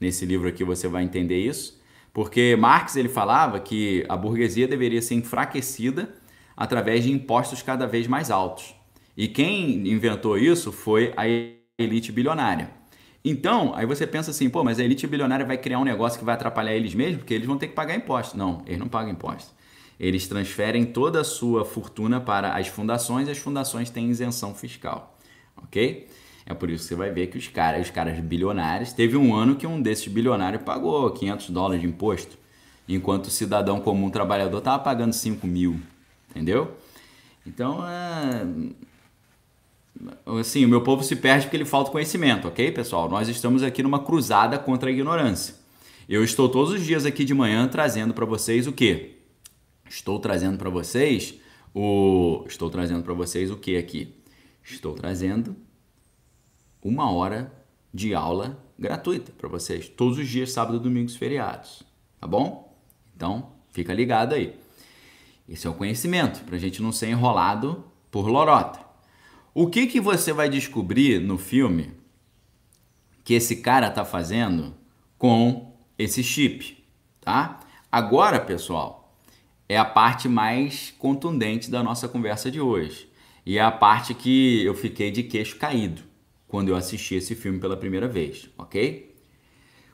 Nesse livro aqui você vai entender isso. Porque Marx, ele falava que a burguesia deveria ser enfraquecida através de impostos cada vez mais altos. E quem inventou isso foi a elite bilionária. Então, aí você pensa assim, pô, mas a elite bilionária vai criar um negócio que vai atrapalhar eles mesmos? Porque eles vão ter que pagar impostos. Não, eles não pagam impostos. Eles transferem toda a sua fortuna para as fundações e as fundações têm isenção fiscal, ok? É por isso que você vai ver que os caras, os caras bilionários, teve um ano que um desses bilionários pagou quinhentos dólares de imposto, enquanto o cidadão comum trabalhador estava pagando cinco mil, entendeu? Então, é... assim, o meu povo se perde porque ele falta conhecimento, ok, pessoal? Nós estamos aqui numa cruzada contra a ignorância. Eu estou todos os dias aqui de manhã trazendo para vocês o quê? Estou trazendo para vocês o... Estou trazendo para vocês o que aqui? Estou trazendo uma hora de aula gratuita para vocês. Todos os dias, sábado, domingos, feriados. Tá bom? Então, fica ligado aí. Esse é o conhecimento, para a gente não ser enrolado por lorota. O que, que você vai descobrir no filme que esse cara tá fazendo com esse chip, tá? Agora, pessoal... É a parte mais contundente da nossa conversa de hoje. E é a parte que eu fiquei de queixo caído quando eu assisti esse filme pela primeira vez, ok?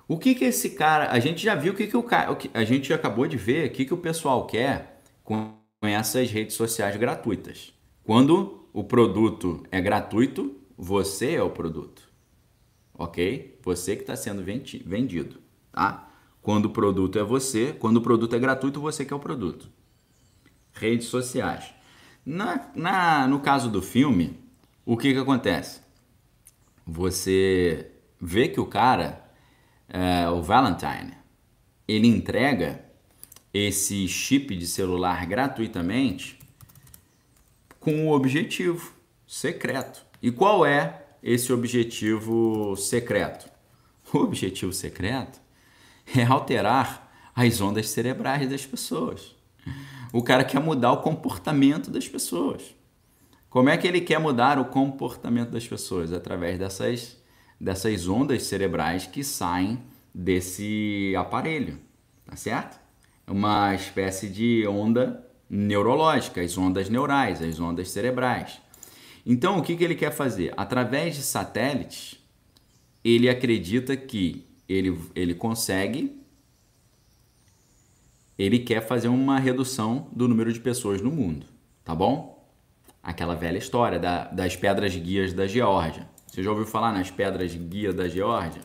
O que que esse cara... A gente já viu o que, que o cara... A gente acabou de ver o que, que o pessoal quer com essas redes sociais gratuitas. Quando o produto é gratuito, você é o produto, ok? Você que está sendo vendido, tá? Quando o produto é você, quando o produto é gratuito, você que é o produto. Redes sociais. Na, na, no caso do filme, o que que acontece? Você vê que o cara, é, o Valentine, ele entrega esse chip de celular gratuitamente com um objetivo secreto. E qual é esse objetivo secreto? O objetivo secreto é alterar as ondas cerebrais das pessoas. O cara quer mudar o comportamento das pessoas. Como é que ele quer mudar o comportamento das pessoas? Através dessas, dessas ondas cerebrais que saem desse aparelho, tá certo? Uma espécie de onda neurológica, as ondas neurais, as ondas cerebrais. Então, o que que ele quer fazer? Através de satélites, ele acredita que ele, ele consegue... Ele quer fazer uma redução do número de pessoas no mundo, tá bom? Aquela velha história da, das pedras guias da Geórgia. Você já ouviu falar nas pedras guia da Geórgia?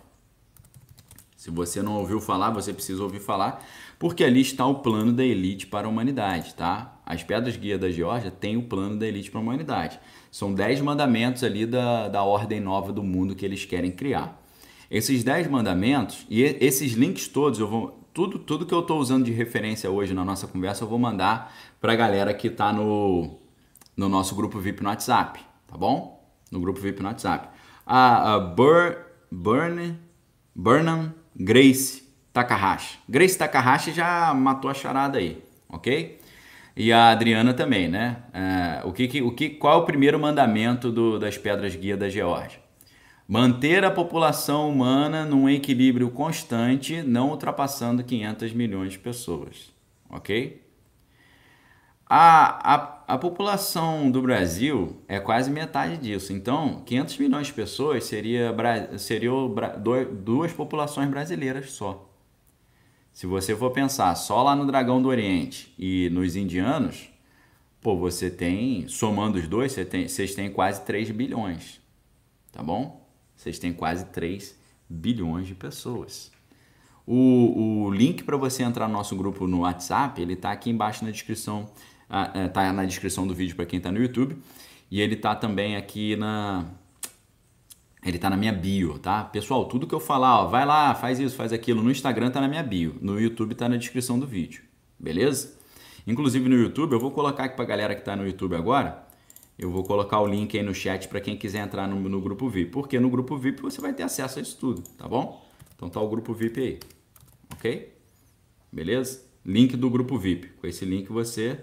Se você não ouviu falar, você precisa ouvir falar, porque ali está o plano da elite para a humanidade, tá? As pedras guia da Geórgia têm o plano da elite para a humanidade. São dez mandamentos ali da, da ordem nova do mundo que eles querem criar. Esses dez mandamentos e esses links todos eu vou... Tudo, tudo que eu estou usando de referência hoje na nossa conversa, eu vou mandar para a galera que está no, no nosso grupo V I P no WhatsApp, tá bom? No grupo V I P no WhatsApp. A, a Bur, Burn, Burnham Grace Takahashi. Grace Takahashi já matou a charada aí, ok? E a Adriana também, né? É, o que, o que, qual é o primeiro mandamento do, das Pedras Guia da Geórgia? Manter a população humana num equilíbrio constante, não ultrapassando quinhentos milhões de pessoas, ok? A, a, a população do Brasil é quase metade disso. Então, quinhentos milhões de pessoas seria, seria duas populações brasileiras só. Se você for pensar só lá no Dragão do Oriente e nos indianos, pô, você tem, somando os dois, você tem, vocês têm quase três bilhões, tá bom? Vocês têm quase três bilhões de pessoas. O, o link para você entrar no nosso grupo no WhatsApp, ele está aqui embaixo na descrição, está na descrição do vídeo para quem está no YouTube, e ele está também aqui na... Ele está na minha bio, tá? Pessoal, tudo que eu falar, ó, vai lá, faz isso, faz aquilo, no Instagram está na minha bio, no YouTube está na descrição do vídeo, beleza? Inclusive no YouTube, eu vou colocar aqui para a galera que está no YouTube agora, eu vou colocar o link aí no chat para quem quiser entrar no, no grupo V I P, porque no grupo V I P você vai ter acesso a isso tudo, tá bom? Então tá o grupo V I P aí, ok? Beleza? Link do grupo V I P. Com esse link você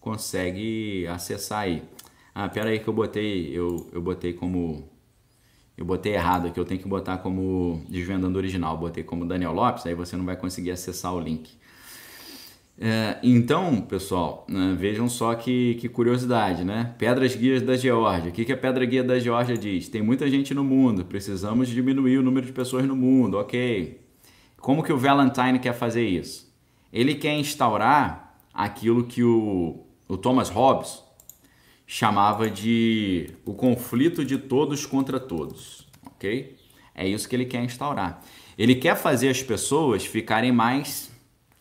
consegue acessar aí. Ah, pera aí que eu botei, eu, eu botei como, eu botei errado aqui, eu tenho que botar como Desvendando Original, eu botei como Daniel Lopez, aí você não vai conseguir acessar o link. É, então, pessoal, né, vejam só que, que curiosidade, né? Pedras Guias da Geórgia. O que, que a Pedra Guia da Geórgia diz? Tem muita gente no mundo, precisamos diminuir o número de pessoas no mundo, ok. Como que o Valentine quer fazer isso? Ele quer instaurar aquilo que o, o Thomas Hobbes chamava de o conflito de todos contra todos, ok? É isso que ele quer instaurar. Ele quer fazer as pessoas ficarem mais...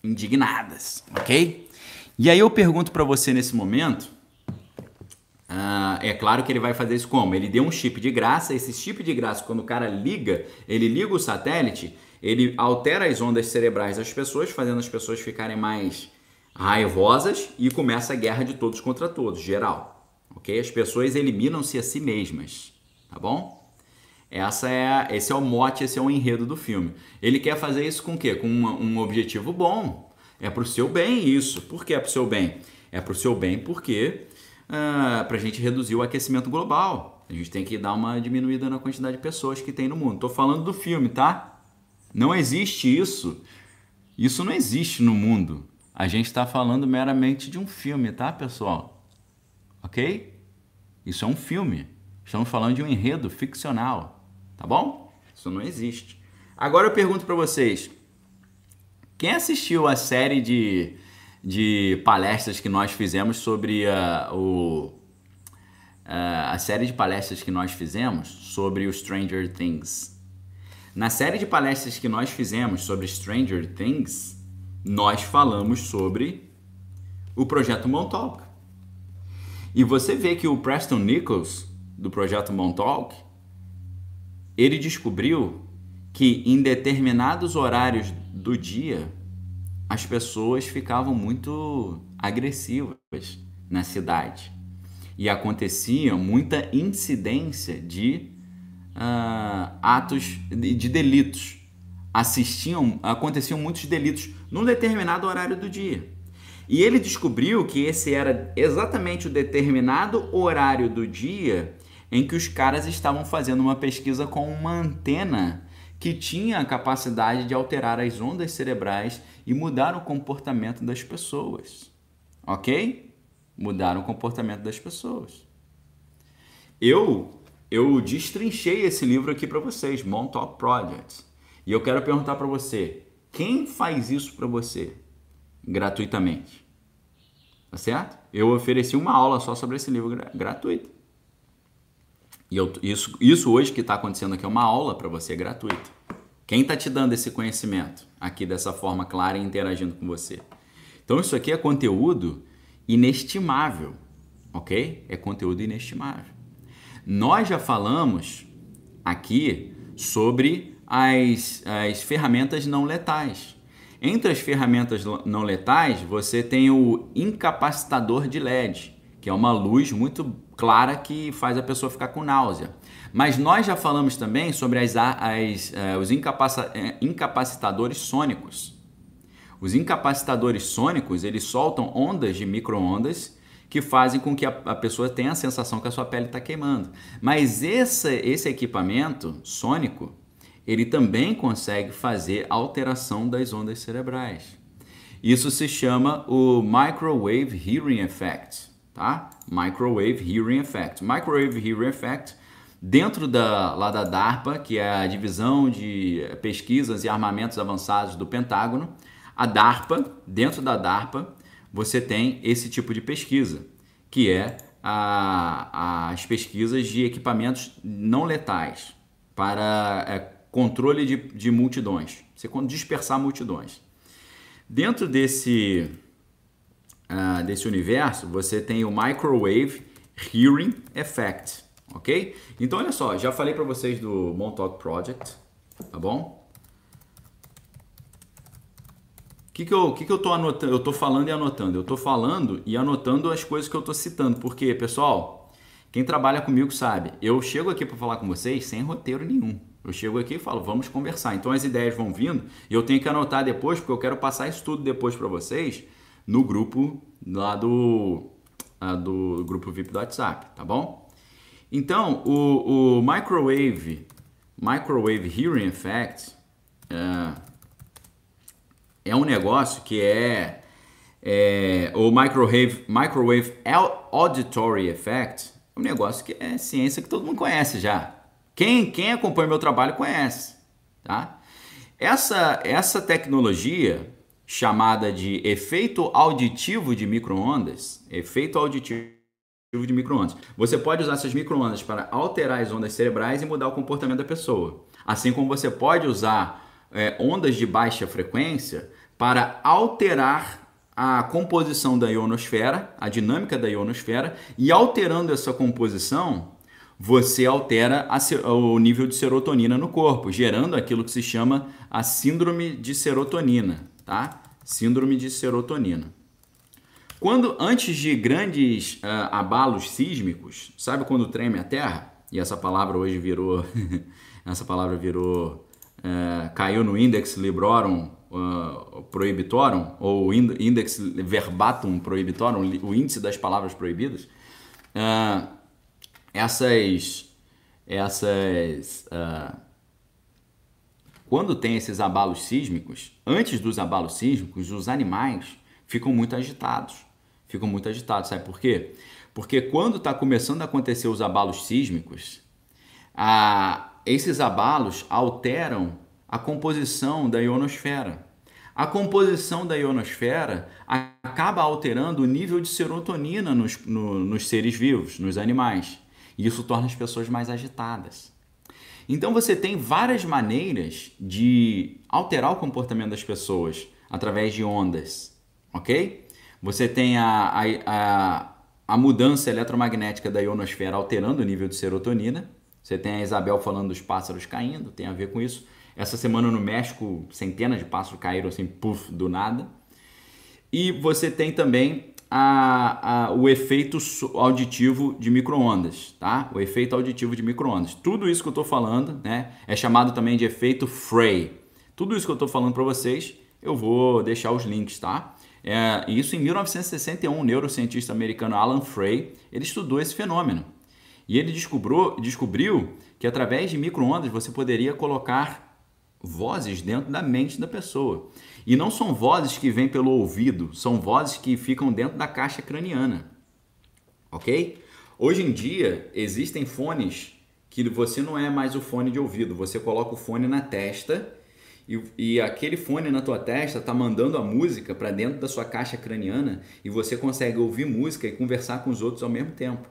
indignadas, ok? E aí eu pergunto para você nesse momento, uh, é claro que ele vai fazer isso como? Ele deu um chip de graça, esse chip de graça, quando o cara liga, ele liga o satélite, ele altera as ondas cerebrais das pessoas, fazendo as pessoas ficarem mais raivosas e começa a guerra de todos contra todos, geral, ok? As pessoas eliminam-se a si mesmas, tá bom? Essa é, esse é o mote, esse é o enredo do filme. Ele quer fazer isso com o quê? Com uma, um objetivo bom. É pro seu bem isso. Por que é pro seu bem? É pro seu bem porque ah, pra gente reduzir o aquecimento global. A gente tem que dar uma diminuída na quantidade de pessoas que tem no mundo. Tô falando do filme, tá? Não existe isso. Isso não existe no mundo. A gente tá falando meramente de um filme, tá, pessoal? Ok? Isso é um filme. Estamos falando de um enredo ficcional. Tá bom? Isso não existe. Agora eu pergunto para vocês, quem assistiu a série de, de palestras que nós fizemos sobre uh, o, uh, a série de palestras que nós fizemos sobre o Stranger Things. Na série de palestras que nós fizemos sobre Stranger Things, nós falamos sobre o Projeto Montauk. E você vê que o Preston Nichols, do Projeto Montauk, ele descobriu que em determinados horários do dia as pessoas ficavam muito agressivas na cidade e acontecia muita incidência de uh, atos de, de delitos. Assistiam, aconteciam muitos delitos num determinado horário do dia. E ele descobriu que esse era exatamente o determinado horário do dia em que os caras estavam fazendo uma pesquisa com uma antena que tinha a capacidade de alterar as ondas cerebrais e mudar o comportamento das pessoas. Ok? Mudar o comportamento das pessoas. Eu, eu destrinchei esse livro aqui para vocês, Montauk Project. E eu quero perguntar para você, quem faz isso para você? Gratuitamente. Tá certo? Eu ofereci uma aula só sobre esse livro gra- gratuito. E eu, isso, isso hoje que está acontecendo aqui é uma aula para você gratuita. Quem está te dando esse conhecimento aqui dessa forma clara e interagindo com você? Então isso aqui é conteúdo inestimável, ok? É conteúdo inestimável. Nós já falamos aqui sobre as, as ferramentas não letais. Entre as ferramentas não letais, você tem o incapacitador de L E D, que é uma luz muito clara que faz a pessoa ficar com náusea. Mas nós já falamos também sobre as, as, uh, os incapaci- incapacitadores sônicos. Os incapacitadores sônicos, eles soltam ondas de micro-ondas que fazem com que a, a pessoa tenha a sensação que a sua pele está queimando. Mas esse, esse equipamento sônico, ele também consegue fazer alteração das ondas cerebrais. Isso se chama o Microwave Hearing Effect. Tá? Microwave Hearing Effect. Microwave Hearing Effect, dentro da, lá da DARPA, que é a Divisão de Pesquisas e Armamentos Avançados do Pentágono, a DARPA, dentro da DARPA, você tem esse tipo de pesquisa, que é a, as pesquisas de equipamentos não letais para é, controle de, de multidões, você dispersar multidões. Dentro desse... Uh, desse universo, você tem o Microwave Hearing Effect, ok? Então, olha só, já falei para vocês do Montauk Project, tá bom? O que que eu, que que eu tô anotando? Eu tô falando e anotando. Eu tô falando e anotando as coisas que eu tô citando, porque, pessoal, quem trabalha comigo sabe, eu chego aqui para falar com vocês sem roteiro nenhum. Eu chego aqui e falo, vamos conversar. Então, as ideias vão vindo e eu tenho que anotar depois, porque eu quero passar isso tudo depois para vocês, no grupo lá do, do grupo V I P do WhatsApp, tá bom? Então, o, o Microwave, Microwave Hearing Effect uh, é um negócio que é, é o Microwave, Microwave Auditory Effect, um negócio que é ciência que todo mundo conhece já. Quem, quem acompanha meu trabalho conhece, tá? Essa, essa tecnologia... chamada de efeito auditivo de micro-ondas, efeito auditivo de micro-ondas. Você pode usar essas micro-ondas para alterar as ondas cerebrais e mudar o comportamento da pessoa. Assim como você pode usar é, ondas de baixa frequência para alterar a composição da ionosfera, a dinâmica da ionosfera, e alterando essa composição, você altera a, o nível de serotonina no corpo, gerando aquilo que se chama a síndrome de serotonina. Tá? Síndrome de serotonina. Quando, antes de grandes uh, abalos sísmicos, sabe quando treme a Terra? E essa palavra hoje virou, essa palavra virou, uh, caiu no index librorum uh, prohibitorum, ou index verbatim prohibitorum, o índice das palavras proibidas. Uh, essas, essas... Uh, Quando tem esses abalos sísmicos, antes dos abalos sísmicos, os animais ficam muito agitados. Ficam muito agitados, sabe por quê? Porque quando está começando a acontecer os abalos sísmicos, a, esses abalos alteram a composição da ionosfera. A composição da ionosfera acaba alterando o nível de serotonina nos, no, nos seres vivos, nos animais. E isso torna as pessoas mais agitadas. Então você tem várias maneiras de alterar o comportamento das pessoas através de ondas, ok? Você tem a, a, a, a mudança eletromagnética da ionosfera alterando o nível de serotonina. Você tem a Isabel falando dos pássaros caindo, tem a ver com isso. Essa semana no México, centenas de pássaros caíram assim, puff, do nada. E você tem também a, a, o efeito auditivo de micro-ondas, tá? O efeito auditivo de micro-ondas. Tudo isso que eu estou falando, né, é chamado também de efeito Frey. Tudo isso que eu estou falando para vocês, eu vou deixar os links, tá? É, isso em mil novecentos e sessenta e um, o neurocientista americano Alan Frey, ele estudou esse fenômeno. E ele descobriu, descobriu que através de micro-ondas você poderia colocar vozes dentro da mente da pessoa. E não são vozes que vêm pelo ouvido, são vozes que ficam dentro da caixa craniana. Ok? Hoje em dia, existem fones que você não é mais o fone de ouvido, você coloca o fone na testa e, e aquele fone na tua testa está mandando a música para dentro da sua caixa craniana e você consegue ouvir música e conversar com os outros ao mesmo tempo.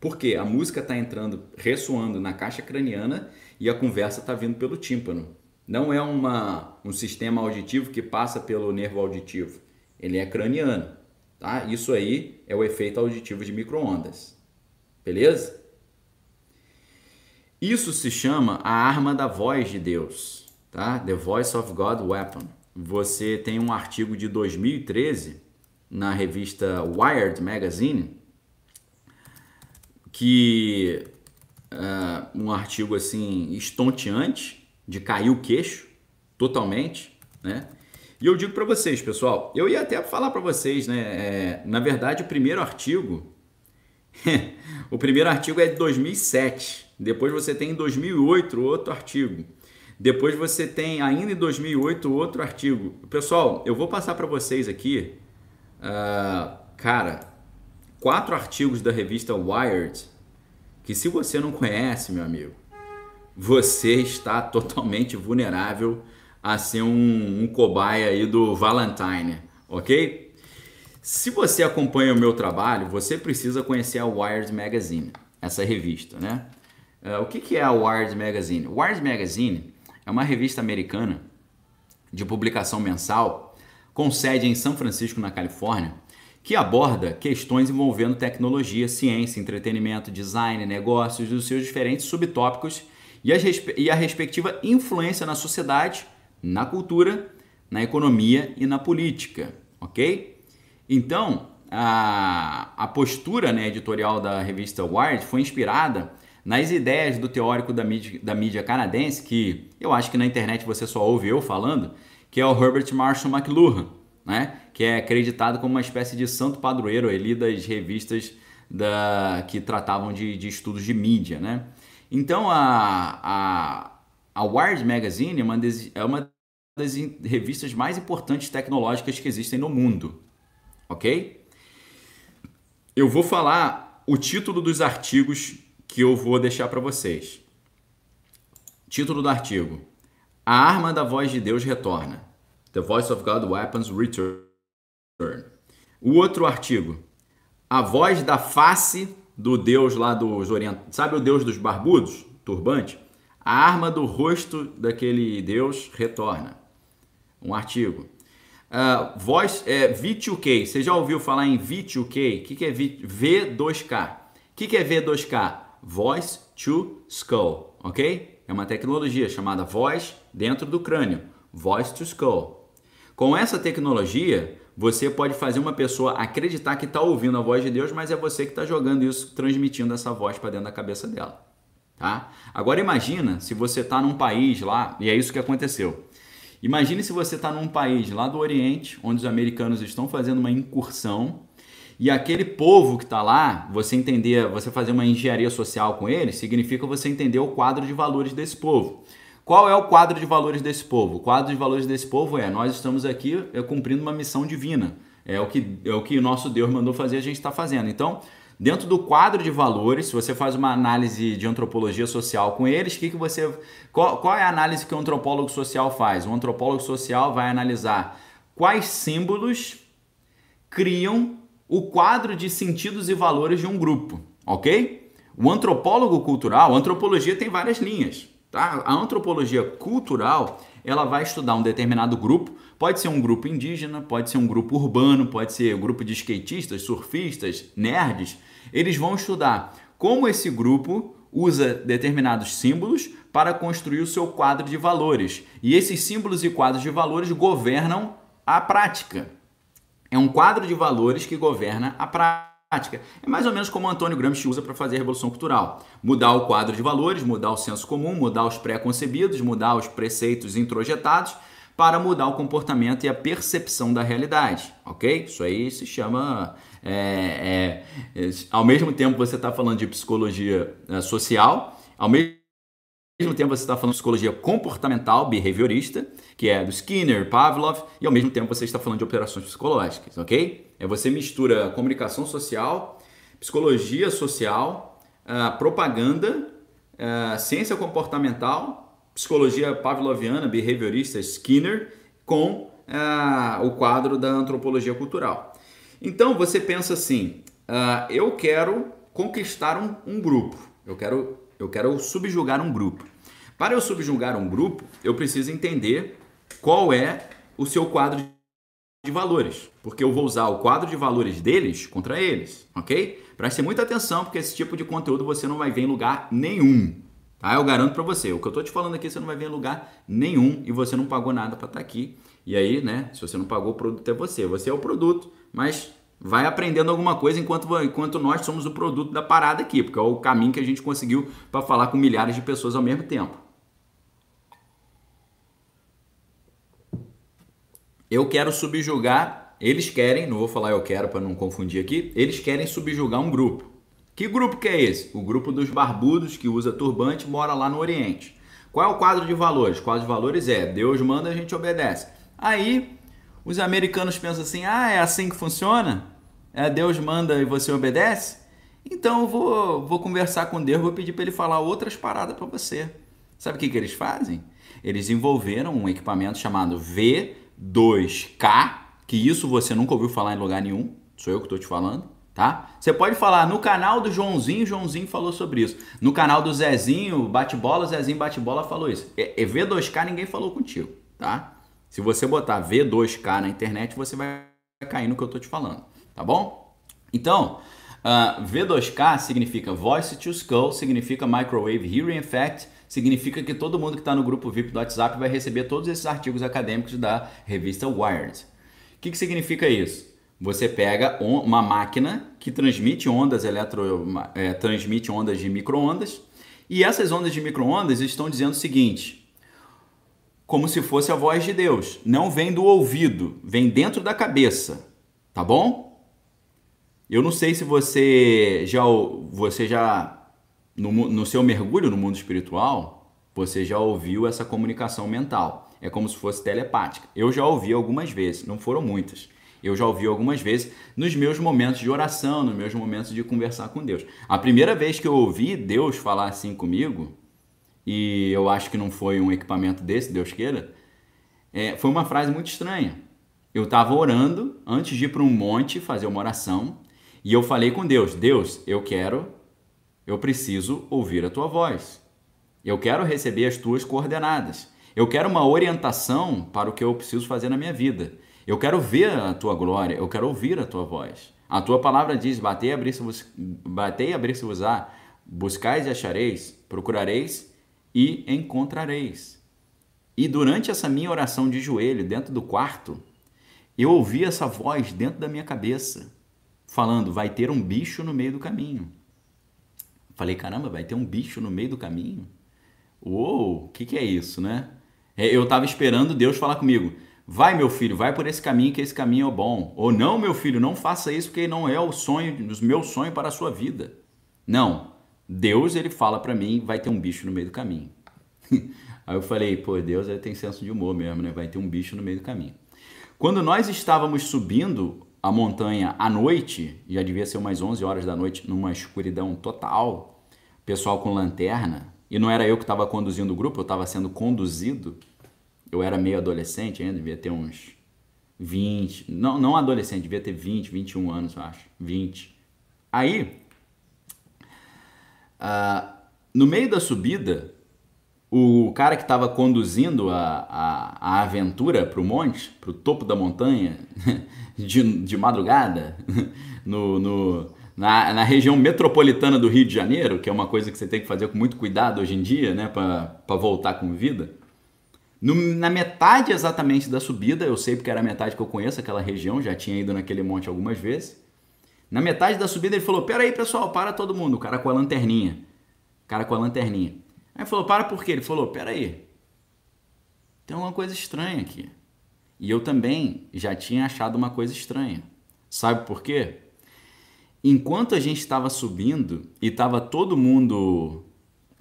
Por quê? A música está entrando, ressoando na caixa craniana e a conversa está vindo pelo tímpano. Não é uma, um sistema auditivo que passa pelo nervo auditivo. Ele é craniano, tá? Isso aí é o efeito auditivo de micro-ondas. Beleza? Isso se chama a arma da voz de Deus, tá? The Voice of God Weapon. Você tem um artigo de dois mil e treze na revista Wired Magazine que... Uh, um artigo assim estonteante, de cair o queixo totalmente, né? E eu digo para vocês, pessoal, eu ia até falar para vocês, né? É, na verdade, o primeiro artigo, o primeiro artigo é de dois mil e sete. Depois você tem em dois mil e oito outro artigo. Depois você tem ainda em dois mil e oito outro artigo. Pessoal, eu vou passar para vocês aqui, uh, cara, quatro artigos da revista Wired. E se você não conhece, meu amigo, você está totalmente vulnerável a ser um, um cobaia aí do Valentine, ok? Se você acompanha o meu trabalho, você precisa conhecer a Wired Magazine, essa revista, né? Uh, o que, que é a Wired Magazine? Wired Magazine é uma revista americana de publicação mensal com sede em São Francisco, na Califórnia, que aborda questões envolvendo tecnologia, ciência, entretenimento, design, negócios e os seus diferentes subtópicos e a, e a respectiva influência na sociedade, na cultura, na economia e na política, ok? Então, a, a postura, né, editorial da revista Wired foi inspirada nas ideias do teórico da mídia, da mídia canadense, que eu acho que na internet você só ouve eu falando, que é o Herbert Marshall McLuhan, né? Que é acreditado como uma espécie de santo padroeiro ali das revistas da, que tratavam de, de estudos de mídia, né? Então a, a, a Wired Magazine é uma, des, é uma das revistas mais importantes tecnológicas que existem no mundo, ok? Eu vou falar o título dos artigos que eu vou deixar para vocês. Título do artigo: A Arma da Voz de Deus Retorna. The Voice of God Weapons Return. O outro artigo: A Voz da Face do Deus lá dos orientais. Sabe o Deus dos barbudos? Turbante? A Arma do Rosto daquele Deus Retorna. Um artigo. Uh, voz, é, V dois K. Você já ouviu falar em V dois K? O que, que é V dois K? O que, que é V dois K? Voice to Skull. Ok? É uma tecnologia chamada voz dentro do crânio. Voice to Skull. Com essa tecnologia, você pode fazer uma pessoa acreditar que está ouvindo a voz de Deus, mas é você que está jogando isso, transmitindo essa voz para dentro da cabeça dela, tá? Agora imagina se você está num país lá, e é isso que aconteceu. Imagine se você está num país lá do Oriente, onde os americanos estão fazendo uma incursão, e aquele povo que está lá, você entender, você fazer uma engenharia social com eles, significa você entender o quadro de valores desse povo. Qual é o quadro de valores desse povo? O quadro de valores desse povo é: nós estamos aqui cumprindo uma missão divina. É o que, é o que nosso Deus mandou fazer, a gente está fazendo. Então, Dentro do quadro de valores, se você faz uma análise de antropologia social com eles, que que você, qual, qual é a análise que o antropólogo social faz? O antropólogo social vai analisar quais símbolos criam o quadro de sentidos e valores de um grupo, ok? O antropólogo cultural, a antropologia tem várias linhas, tá? A antropologia cultural, ela vai estudar um determinado grupo, pode ser um grupo indígena, pode ser um grupo urbano, pode ser um grupo de skatistas, surfistas, nerds. Eles vão estudar como esse grupo usa determinados símbolos para construir o seu quadro de valores. E esses símbolos e quadros de valores governam a prática. É um quadro de valores que governa a prática. É mais ou menos como o Antônio Gramsci usa para fazer a Revolução Cultural. Mudar o quadro de valores, mudar o senso comum, mudar os pré-concebidos, mudar os preceitos introjetados para mudar o comportamento e a percepção da realidade, ok? Isso aí se chama... É, é, é, ao mesmo tempo você está falando de psicologia é, social, ao mesmo Ao mesmo tempo você está falando de psicologia comportamental, behaviorista, que é do Skinner, Pavlov, e ao mesmo tempo você está falando de operações psicológicas, ok? É, você mistura comunicação social, psicologia social, uh, propaganda, uh, ciência comportamental, psicologia pavloviana, behaviorista, Skinner, com uh, o quadro da antropologia cultural. Então você pensa assim, uh, eu quero conquistar um, um grupo, eu quero... Eu quero subjugar um grupo. Para eu subjugar um grupo, eu preciso entender qual é o seu quadro de valores, porque eu vou usar o quadro de valores deles contra eles, ok? Preste muita atenção, porque esse tipo de conteúdo você não vai ver em lugar nenhum, tá? Eu garanto para você, o que eu estou te falando aqui você não vai ver em lugar nenhum e você não pagou nada para estar aqui. E aí, né, se você não pagou, o produto é você. Você é o produto, mas... vai aprendendo alguma coisa enquanto, enquanto nós somos o produto da parada aqui, porque é o caminho que a gente conseguiu para falar com milhares de pessoas ao mesmo tempo. Eu quero subjugar, eles querem, não vou falar eu quero para não confundir aqui, eles querem subjugar um grupo. Que grupo que é esse? O grupo dos barbudos que usa turbante e mora lá no Oriente. Qual é o quadro de valores? O quadro de valores é Deus manda, a gente obedece. Aí... os americanos pensam assim, ah, é assim que funciona? É, Deus manda e você obedece? Então eu vou, vou conversar com Deus, vou pedir para ele falar outras paradas para você. Sabe o que, que eles fazem? Eles desenvolveram um equipamento chamado V dois K, que isso você nunca ouviu falar em lugar nenhum, sou eu que estou te falando, tá? Você pode falar no canal do Joãozinho, Joãozinho falou sobre isso. No canal do Zezinho, bate-bola, Zezinho bate-bola falou isso. É, é V dois K, ninguém falou contigo, tá? Se você botar V dois K na internet, você vai cair no que eu estou te falando, tá bom? Então, uh, V dois K significa Voice to Skull, significa Microwave Hearing Effect, significa que todo mundo que está no grupo V I P do WhatsApp vai receber todos esses artigos acadêmicos da revista Wired. O que, que significa isso? Você pega on, uma máquina que transmite ondas, eletro, é, transmite ondas de micro-ondas, e essas ondas de micro-ondas estão dizendo o seguinte... como se fosse a voz de Deus. Não vem do ouvido, vem dentro da cabeça, tá bom? Eu não sei se você já, você já no, no seu mergulho no mundo espiritual, você já ouviu essa comunicação mental. É como se fosse telepática. Eu já ouvi algumas vezes, não foram muitas. Eu já ouvi algumas vezes nos meus momentos de oração, nos meus momentos de conversar com Deus. A primeira vez que eu ouvi Deus falar assim comigo... e eu acho que não foi um equipamento desse, Deus queira, é, foi uma frase muito estranha. Eu estava orando antes de ir para um monte fazer uma oração e eu falei com Deus, Deus, eu quero, eu preciso ouvir a tua voz, eu quero receber as tuas coordenadas, eu quero uma orientação para o que eu preciso fazer na minha vida, eu quero ver a tua glória, eu quero ouvir a tua voz. A tua palavra diz, batei e abrir-se-vos, batei e abrir-se-vos-á, buscais e achareis, procurareis e encontrareis. E durante essa minha oração de joelho, dentro do quarto, eu ouvi essa voz dentro da minha cabeça, falando, vai ter um bicho no meio do caminho. Falei, caramba, vai ter um bicho no meio do caminho? Uou, o que, que é isso, né? Eu estava esperando Deus falar comigo, vai meu filho, vai por esse caminho, que esse caminho é bom. Ou não, meu filho, não faça isso, porque não é o sonho, o meu sonho para a sua vida. Não. Deus, ele fala para mim, vai ter um bicho no meio do caminho. Aí eu falei, pô, Deus, ele tem senso de humor mesmo, né? Vai ter um bicho no meio do caminho. Quando nós estávamos subindo a montanha à noite, já devia ser umas onze horas da noite, numa escuridão total, pessoal com lanterna, e não era eu que estava conduzindo o grupo, eu estava sendo conduzido, eu era meio adolescente ainda, devia ter uns vinte, não, não adolescente, devia ter vinte, vinte e um anos, eu acho, vinte. Aí, uh, no meio da subida, o cara que estava conduzindo a, a, a aventura para o monte, para o topo da montanha, de, de madrugada, no, no, na, na região metropolitana do Rio de Janeiro, que é uma coisa que você tem que fazer com muito cuidado hoje em dia, né, para voltar com vida. No, na metade exatamente da subida, eu sei porque era a metade que eu conheço, aquela região, já tinha ido naquele monte algumas vezes. Na metade da subida ele falou, peraí pessoal, para todo mundo, o cara com a lanterninha, o cara com a lanterninha. Aí falou, para por quê? Ele falou, peraí, tem alguma coisa estranha aqui. E eu também já tinha achado uma coisa estranha. Sabe por quê? Enquanto a gente estava subindo e estava todo mundo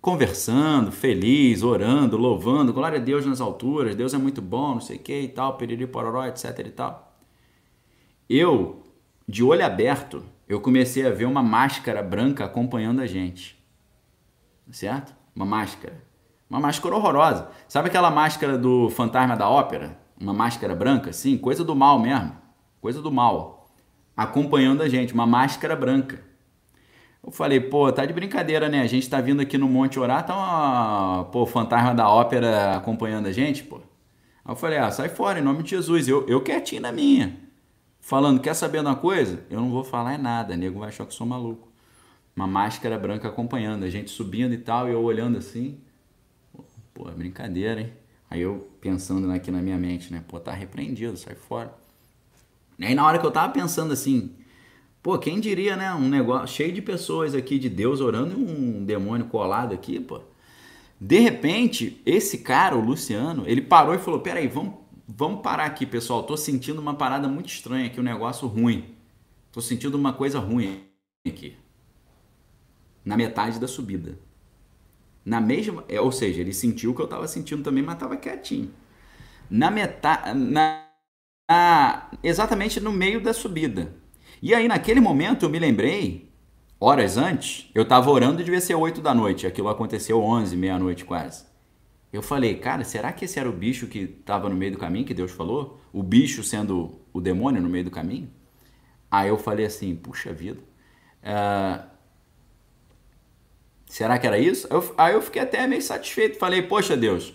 conversando, feliz, orando, louvando, glória a Deus nas alturas, Deus é muito bom, não sei o que e tal, piriri, pororó, etc e tal. Eu, de olho aberto, eu comecei a ver uma máscara branca acompanhando a gente. Certo? Uma máscara, uma máscara horrorosa. Sabe aquela máscara do Fantasma da Ópera? Uma máscara branca, assim, coisa do mal mesmo, coisa do mal. Acompanhando a gente, uma máscara branca. Eu falei, pô, tá de brincadeira, né? A gente tá vindo aqui no monte orar, tá uma... Pô, Fantasma da Ópera acompanhando a gente, pô. Aí eu falei, ah, sai fora, em nome de Jesus. Eu, eu quietinho na minha, falando, quer saber de uma coisa? Eu não vou falar nada, nego vai achar que sou maluco. Uma máscara branca acompanhando, a gente subindo e tal, e eu olhando assim, pô, é brincadeira, hein? Aí eu pensando aqui na minha mente, né? Pô, tá repreendido, sai fora. E aí na hora que eu tava pensando assim, pô, quem diria, né? Um negócio cheio de pessoas aqui, de Deus orando, e um demônio colado aqui, pô. De repente, esse cara, o Luciano, ele parou e falou, peraí, vamos, vamos parar aqui, pessoal, tô sentindo uma parada muito estranha aqui, um negócio ruim. Tô sentindo uma coisa ruim aqui. Na metade da subida. Na mesma, ou seja, ele sentiu o que eu estava sentindo também, mas estava quietinho. Na metade, na, na, exatamente no meio da subida. E aí naquele momento eu me lembrei, horas antes, eu estava orando e devia ser oito da noite, aquilo aconteceu onze, meia-noite quase. Eu falei, cara, será que esse era o bicho que estava no meio do caminho, que Deus falou? O bicho sendo o demônio no meio do caminho? Aí eu falei assim, puxa vida, ah... Uh, será que era isso? Eu, aí eu fiquei até meio satisfeito. Falei, poxa Deus,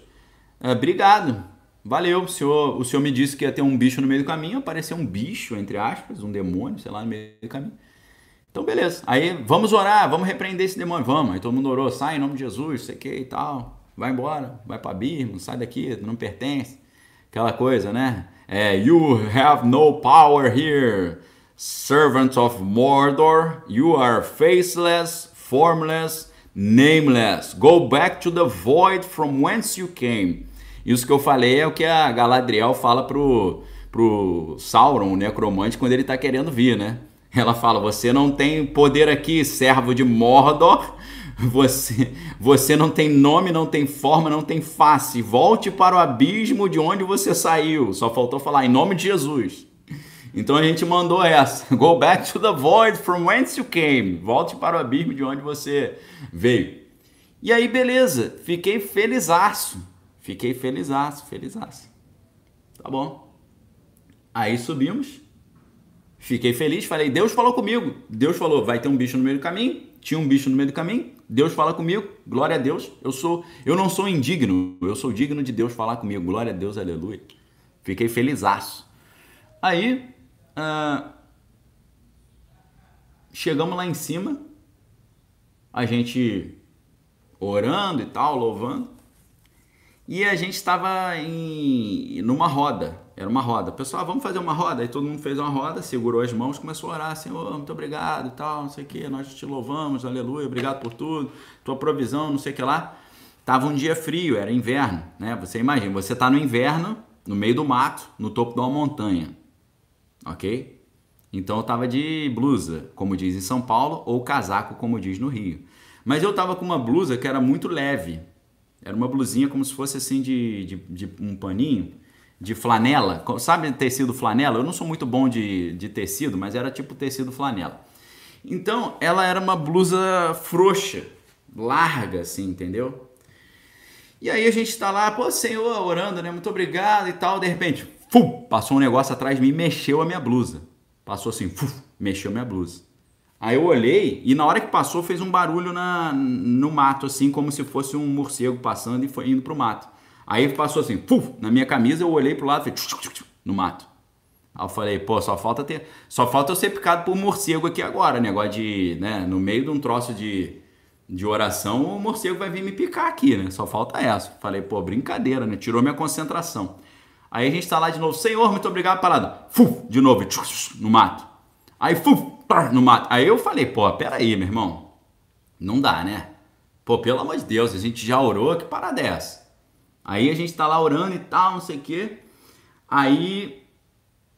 obrigado, valeu. O senhor, o senhor me disse que ia ter um bicho no meio do caminho, apareceu um bicho, entre aspas, um demônio, sei lá, no meio do caminho. Então, beleza. Aí, vamos orar, vamos repreender esse demônio. Vamos. Aí todo mundo orou, sai em nome de Jesus, sei que e tal. Vai embora, vai pra Birma, sai daqui, não pertence. Aquela coisa, né? É, you have no power here, servant of Mordor, you are faceless, formless, nameless, go back to the void from whence you came. Isso que eu falei é o que a Galadriel fala pro, pro Sauron, o necromante, quando ele tá querendo vir, né? Ela fala, você não tem poder aqui, servo de Mordor, você, você não tem nome, não tem forma, não tem face, volte para o abismo de onde você saiu, só faltou falar em nome de Jesus. Então a gente mandou essa, go back to the void from whence you came, volte para o abismo de onde você veio. E aí beleza, fiquei felizaço, fiquei felizaço, felizaço, tá bom. Aí subimos, fiquei feliz, falei, Deus falou comigo, Deus falou, vai ter um bicho no meio do caminho, tinha um bicho no meio do caminho, Deus fala comigo, glória a Deus, eu, sou, eu não sou indigno, eu sou digno de Deus falar comigo, glória a Deus, aleluia, fiquei felizaço. Aí... Uh, chegamos lá em cima, a gente orando e tal, louvando, e a gente estava em numa roda, era uma roda, pessoal, vamos fazer uma roda, aí todo mundo fez uma roda, segurou as mãos, começou a orar, Senhor, muito obrigado e tal, não sei o que, nós te louvamos, aleluia, obrigado por tudo, tua provisão, não sei o que lá. Tava um dia frio, era inverno, né? Você imagina, você tá no inverno, no meio do mato, no topo de uma montanha. Ok? Então eu tava de blusa, como diz em São Paulo, ou casaco, como diz no Rio. Mas eu tava com uma blusa que era muito leve. Era uma blusinha como se fosse assim de, de, de um paninho. de flanela, sabe, tecido flanela? Eu não sou muito bom de, de tecido, mas era tipo tecido flanela. Então ela era uma blusa frouxa, larga assim, entendeu? E aí a gente tá lá, pô, Senhor, orando, né, muito obrigado e tal, de repente, fum, passou um negócio atrás de mim e mexeu a minha blusa, passou assim, fum, mexeu a minha blusa. Aí eu olhei e na hora que passou fez um barulho na, no mato, assim, como se fosse um morcego passando e foi indo pro mato. Aí passou assim, puf, na minha camisa, eu olhei pro lado e falei, no mato. Aí eu falei, pô, só falta ter, só falta eu ser picado por morcego aqui agora, negócio de, né, no meio de um troço de, de oração, o morcego vai vir me picar aqui, né, só falta essa. Falei, pô, brincadeira, né, tirou minha concentração. Aí a gente tá lá de novo, Senhor, muito obrigado, parada, fuf, de novo, no mato. Aí, fuf, no mato. Aí eu falei, pô, peraí, meu irmão, não dá, né, pô, pelo amor de Deus, a gente já orou, que parada é essa? Aí a gente tá lá orando e tal, não sei o quê. Aí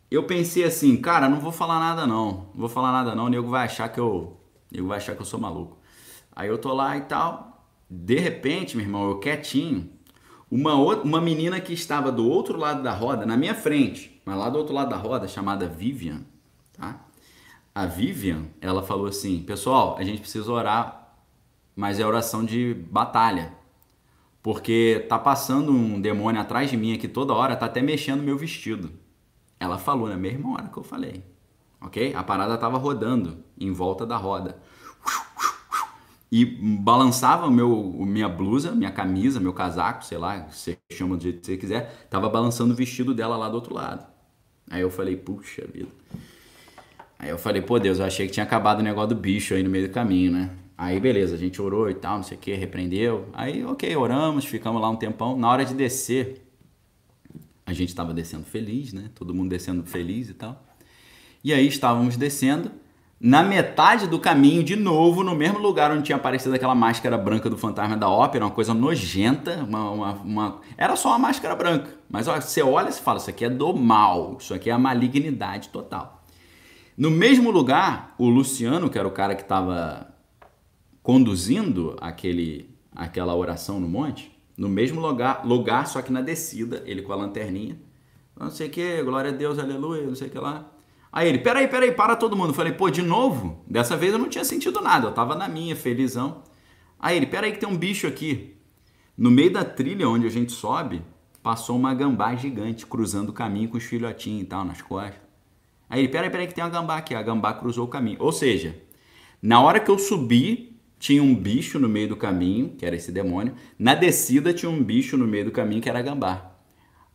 eu pensei assim, cara, não vou falar nada não. Não vou falar nada não, o nego vai achar que eu, o nego vai achar que eu sou maluco. Aí eu tô lá e tal. De repente, meu irmão, eu quietinho, uma outra, uma menina que estava do outro lado da roda, na minha frente, mas lá do outro lado da roda, chamada Vivian, tá? A Vivian, ela falou assim: "Pessoal, a gente precisa orar, mas é oração de batalha, porque tá passando um demônio atrás de mim aqui toda hora, tá até mexendo meu vestido." Ela falou na mesma hora que eu falei, ok? A parada tava rodando em volta da roda e balançava meu, minha blusa, minha camisa, meu casaco, sei lá, você chama do jeito que você quiser, tava balançando o vestido dela lá do outro lado. Aí eu falei, puxa vida. Aí eu falei, pô Deus, eu achei que tinha acabado o negócio do bicho aí no meio do caminho, né? Aí beleza, a gente orou e tal, não sei o que, repreendeu. Aí ok, oramos, ficamos lá um tempão. Na hora de descer, a gente estava descendo feliz, né? Todo mundo descendo feliz e tal. E aí estávamos descendo, na metade do caminho, de novo, no mesmo lugar onde tinha aparecido aquela máscara branca do Fantasma da Ópera, uma coisa nojenta, uma, uma, uma... era só uma máscara branca. Mas ó, você olha e fala, isso aqui é do mal, isso aqui é a malignidade total. No mesmo lugar, o Luciano, que era o cara que estava conduzindo aquele, aquela oração no monte, no mesmo lugar, lugar, só que na descida, ele com a lanterninha, não sei o que, glória a Deus, aleluia, não sei o que lá. Aí ele, peraí, peraí, para todo mundo. Eu falei, pô, de novo? Dessa vez eu não tinha sentido nada, eu tava na minha, felizão. Aí ele, peraí que tem um bicho aqui. No meio da trilha onde a gente sobe, passou uma gambá gigante, cruzando o caminho com os filhotinhos e tal, nas costas. Aí ele, peraí, peraí que tem uma gambá aqui, a gambá cruzou o caminho. Ou seja, na hora que eu subi, tinha um bicho no meio do caminho, que era esse demônio. Na descida tinha um bicho no meio do caminho, que era a gambá.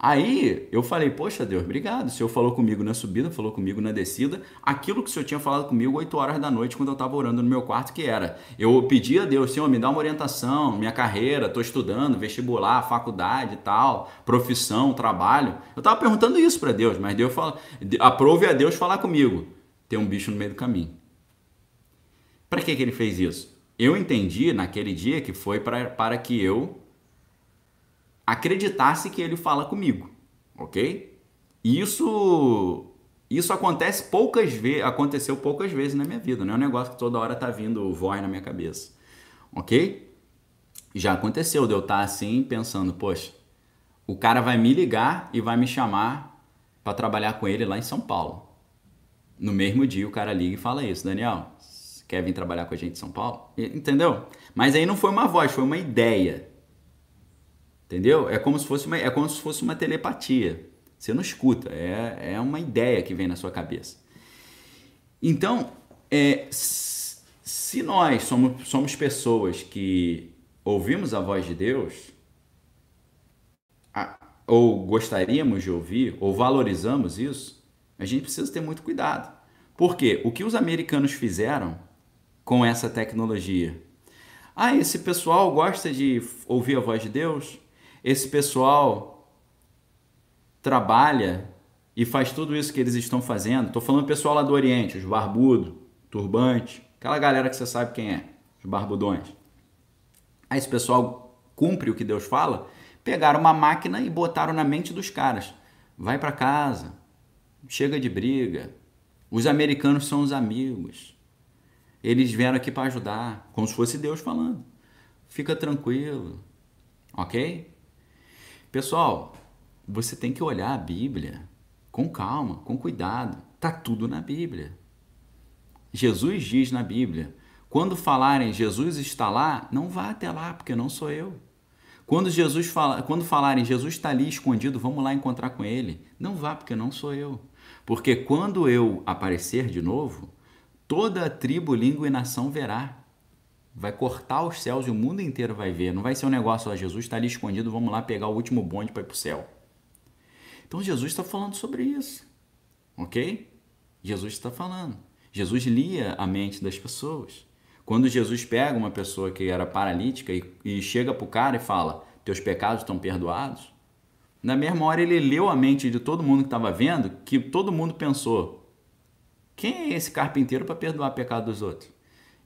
Aí eu falei, poxa Deus, obrigado. O Senhor falou comigo na subida, falou comigo na descida. Aquilo que o Senhor tinha falado comigo oito horas da noite, quando eu estava orando no meu quarto, que era. Eu pedi a Deus, Senhor, me dá uma orientação, minha carreira, estou estudando, vestibular, faculdade e tal, profissão, trabalho. Eu estava perguntando isso para Deus, mas Deus fala, aprove a Deus falar comigo. Tem um bicho no meio do caminho. Para que que ele fez isso? Eu entendi naquele dia que foi pra, para que eu acreditasse que ele fala comigo, ok? Isso, isso acontece poucas vezes, aconteceu poucas vezes na minha vida, não é um negócio que toda hora tá vindo voz na minha cabeça, ok? Já aconteceu de eu estar assim pensando, poxa, o cara vai me ligar e vai me chamar para trabalhar com ele lá em São Paulo. No mesmo dia o cara liga e fala isso, Daniel, quer vir trabalhar com a gente em São Paulo? Entendeu? Mas aí não foi uma voz, foi uma ideia. Entendeu? É como se fosse uma, é como se fosse uma telepatia. Você não escuta, é, é uma ideia que vem na sua cabeça. Então, é, se nós somos, somos pessoas que ouvimos a voz de Deus, ou gostaríamos de ouvir, ou valorizamos isso, a gente precisa ter muito cuidado. Porque o que os americanos fizeram com essa tecnologia. Ah, esse pessoal gosta de ouvir a voz de Deus, esse pessoal trabalha e faz tudo isso que eles estão fazendo. Estou falando do pessoal lá do Oriente, os barbudos, turbante, aquela galera que você sabe quem é, os barbudões. Ah, esse pessoal cumpre o que Deus fala, pegaram uma máquina e botaram na mente dos caras. Vai para casa, chega de briga, os americanos são os amigos. Eles vieram aqui para ajudar, como se fosse Deus falando. Fica tranquilo, ok? Pessoal, você tem que olhar a Bíblia com calma, com cuidado. Está tudo na Bíblia. Jesus diz na Bíblia, quando falarem Jesus está lá, não vá até lá, porque não sou eu. Quando, Jesus fala, quando falarem Jesus está ali escondido, vamos lá encontrar com ele, não vá, porque não sou eu. Porque quando eu aparecer de novo, toda a tribo, língua e nação verá. Vai cortar os céus e o mundo inteiro vai ver. Não vai ser um negócio, ó, Jesus está ali escondido, vamos lá pegar o último bonde para ir para o céu. Então Jesus está falando sobre isso, ok? Jesus está falando. Jesus lia a mente das pessoas. Quando Jesus pega uma pessoa que era paralítica e, e chega para o cara e fala, teus pecados estão perdoados, na mesma hora ele leu a mente de todo mundo que estava vendo, que todo mundo pensou, quem é esse carpinteiro para perdoar o pecado dos outros?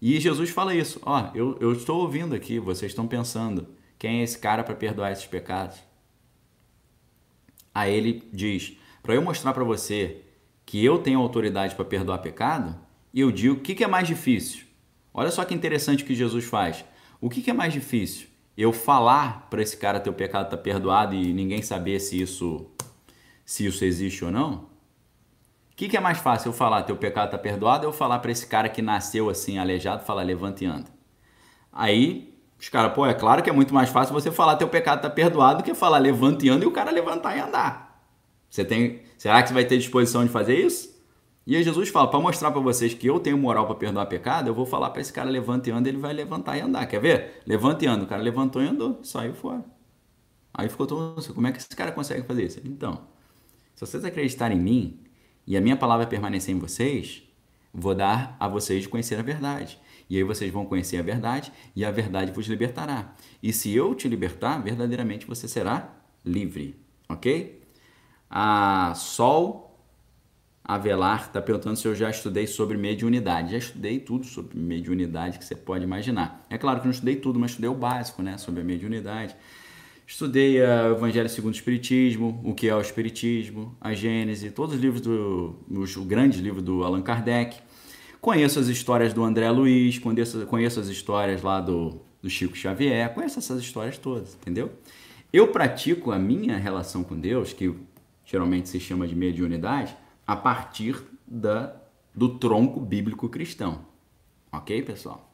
E Jesus fala isso, ó, oh, eu, eu estou ouvindo aqui, vocês estão pensando, quem é esse cara para perdoar esses pecados? Aí ele diz, para eu mostrar para você que eu tenho autoridade para perdoar pecado, eu digo, o que, que é mais difícil? Olha só que interessante o que Jesus faz. O que, que é mais difícil? Eu falar para esse cara, teu pecado está perdoado e ninguém saber se isso, se isso existe ou não? O que, que é mais fácil, eu falar teu pecado está perdoado ou eu falar para esse cara que nasceu assim, aleijado, falar levanta e anda? Aí os caras, pô, é claro que é muito mais fácil você falar teu pecado está perdoado do que falar levanta e anda e o cara levantar e andar. Você tem, será que você vai ter disposição de fazer isso? E aí Jesus fala, para mostrar para vocês que eu tenho moral para perdoar pecado, eu vou falar para esse cara levanta e anda, ele vai levantar e andar. Quer ver? Levanta e anda. O cara levantou e andou, saiu fora. Aí ficou todo mundo, como é que esse cara consegue fazer isso? Então, se vocês acreditarem em mim, e a minha palavra permanecer em vocês, vou dar a vocês de conhecer a verdade. E aí vocês vão conhecer a verdade e a verdade vos libertará. E se eu te libertar, verdadeiramente você será livre, ok? A Sol Avelar está perguntando se eu já estudei sobre mediunidade. Já estudei tudo sobre mediunidade que você pode imaginar. É claro que não estudei tudo, mas estudei o básico, né, sobre a mediunidade. Estudei o Evangelho segundo o Espiritismo, o que é o Espiritismo, a Gênese, todos os livros, do, os grandes livros do Allan Kardec. Conheço as histórias do André Luiz, conheço, conheço as histórias lá do, do Chico Xavier, conheço essas histórias todas, entendeu? Eu pratico a minha relação com Deus, que geralmente se chama de mediunidade, a partir da, do tronco bíblico cristão. Ok, pessoal?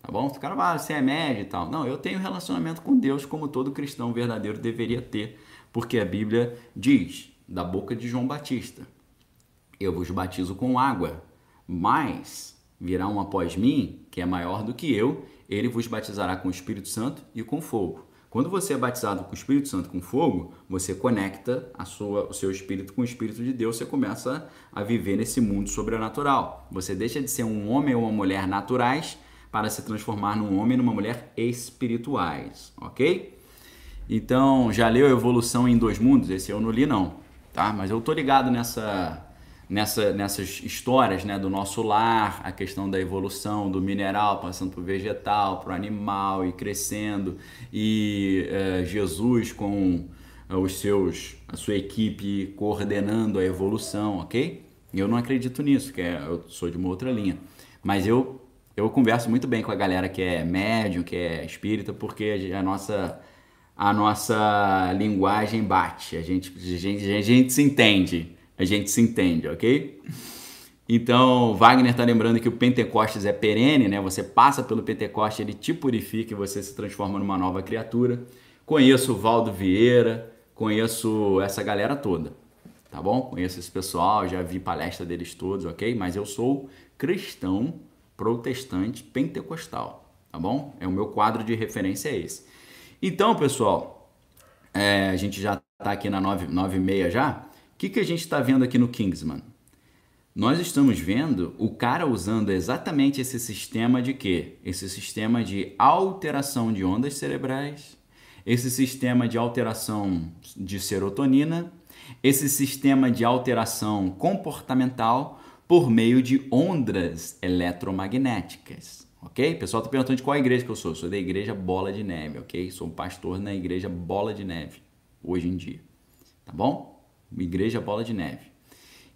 Tá bom? Os caras falam, ah, você é médio e tal. Não, eu tenho relacionamento com Deus como todo cristão verdadeiro deveria ter, porque a Bíblia diz, da boca de João Batista, eu vos batizo com água, mas virá um após mim, que é maior do que eu, ele vos batizará com o Espírito Santo e com fogo. Quando você é batizado com o Espírito Santo e com fogo, você conecta a sua, o seu espírito com o Espírito de Deus, você começa a viver nesse mundo sobrenatural. Você deixa de ser um homem ou uma mulher naturais, para se transformar num homem e numa mulher espirituais, ok? Então, já leu Evolução em Dois Mundos? Esse eu não li não, tá? Mas eu tô ligado nessa, nessa, nessas histórias, né? Do nosso lar, a questão da evolução, do mineral, passando pro vegetal, pro animal e crescendo. E uh, Jesus com uh, os seus, a sua equipe coordenando a evolução, ok? Eu não acredito nisso, que é, eu sou de uma outra linha. Mas eu... Eu converso muito bem com a galera que é médium, que é espírita, porque a nossa, a nossa linguagem bate, a gente, a, gente, a gente se entende, a gente se entende, ok? Então, Wagner está lembrando que o Pentecostes é perene, né? Você passa pelo Pentecostes, ele te purifica e você se transforma numa nova criatura. Conheço o Valdo Vieira, conheço essa galera toda, tá bom? Conheço esse pessoal, já vi palestra deles todos, ok? Mas eu sou cristão, protestante pentecostal, tá bom? É o meu quadro de referência é esse. Então, pessoal, é, a gente já tá aqui na nove e meia já. O que, que a gente tá vendo aqui no Kingsman? Nós estamos vendo o cara usando exatamente esse sistema de quê? Esse sistema de alteração de ondas cerebrais, esse sistema de alteração de serotonina, esse sistema de alteração comportamental, por meio de ondas eletromagnéticas, ok? O pessoal tá perguntando de qual igreja que eu sou. Eu sou da Igreja Bola de Neve, ok? Sou um pastor na Igreja Bola de Neve, hoje em dia, tá bom? Igreja Bola de Neve.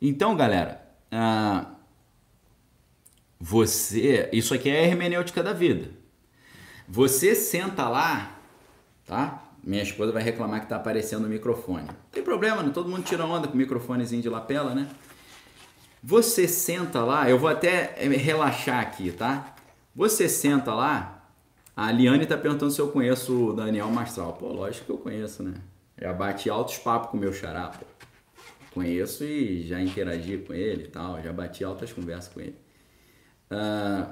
Então, galera, uh, você... Isso aqui é a hermenêutica da vida. Você senta lá, tá? Minha esposa vai reclamar que tá aparecendo o microfone. Tem problema, né? Todo mundo tira onda com o microfonezinho de lapela, né? Você senta lá, eu vou até relaxar aqui, tá? Você senta lá, a Liane tá perguntando se eu conheço o Daniel Mastral. Pô, lógico que eu conheço, né? Já bati altos papos com o meu xará, pô. Conheço e já interagi com ele e tal, já bati altas conversas com ele. Uh,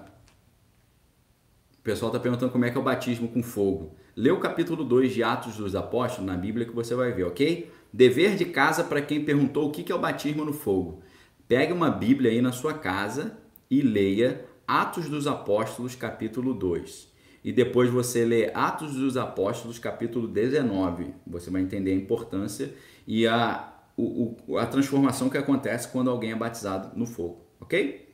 o pessoal tá perguntando como é que é o batismo com fogo. Lê o capítulo dois de Atos dos Apóstolos na Bíblia que você vai ver, ok? Dever de casa para quem perguntou o que é o batismo no fogo. Pegue uma Bíblia aí na sua casa e leia Atos dos Apóstolos, capítulo dois. E depois você lê Atos dos Apóstolos, capítulo dezenove. Você vai entender a importância e a, o, o, a transformação que acontece quando alguém é batizado no fogo, ok?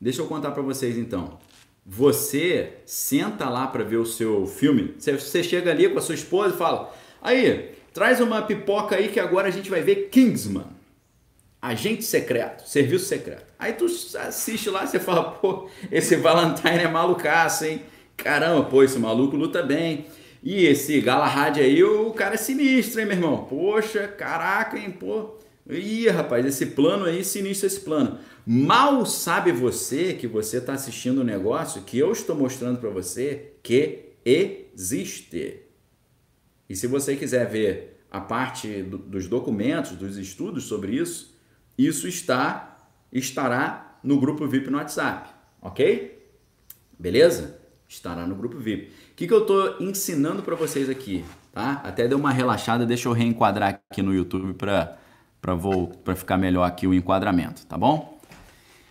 Deixa eu contar para vocês, então. Você senta lá para ver o seu filme. Você, você chega ali com a sua esposa e fala: aí, traz uma pipoca aí que agora a gente vai ver Kingsman. Agente secreto, serviço secreto. Aí tu assiste lá, você fala, pô, esse Valentine é malucaço, hein? Caramba, pô, esse maluco luta bem. E esse Galahad aí, o cara é sinistro, hein, meu irmão? Poxa, caraca, hein, pô. Ih, rapaz, esse plano aí, sinistro esse plano. Mal sabe você que você está assistindo um negócio que eu estou mostrando para você que existe. E se você quiser ver a parte do, dos documentos, dos estudos sobre isso, isso está, estará no grupo V I P no WhatsApp, ok? Beleza? Estará no grupo V I P. O que, que eu estou ensinando para vocês aqui, tá? Até deu uma relaxada, deixa eu reenquadrar aqui no YouTube para para ficar melhor aqui o enquadramento, tá bom?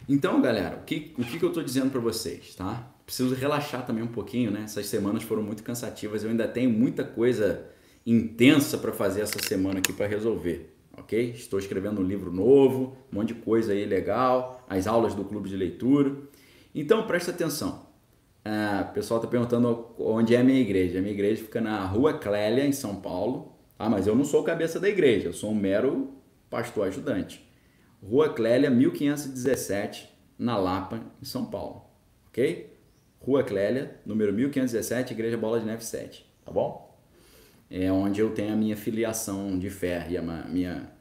Então, galera, o que, o que, que eu estou dizendo para vocês, tá? Preciso relaxar também um pouquinho, né? Essas semanas foram muito cansativas, eu ainda tenho muita coisa intensa para fazer essa semana aqui para resolver. Ok? Estou escrevendo um livro novo, um monte de coisa aí legal, as aulas do clube de leitura. Então, presta atenção. Ah, o pessoal está perguntando onde é a minha igreja. A minha igreja fica na Rua Clélia, em São Paulo. Ah, mas eu não sou o cabeça da igreja, eu sou um mero pastor ajudante. Rua Clélia, mil quinhentos e dezessete, na Lapa, em São Paulo. Ok? Rua Clélia, número mil quinhentos e dezessete, Igreja Bola de Neve sete. Tá bom? É onde eu tenho a minha filiação de fé e a minha,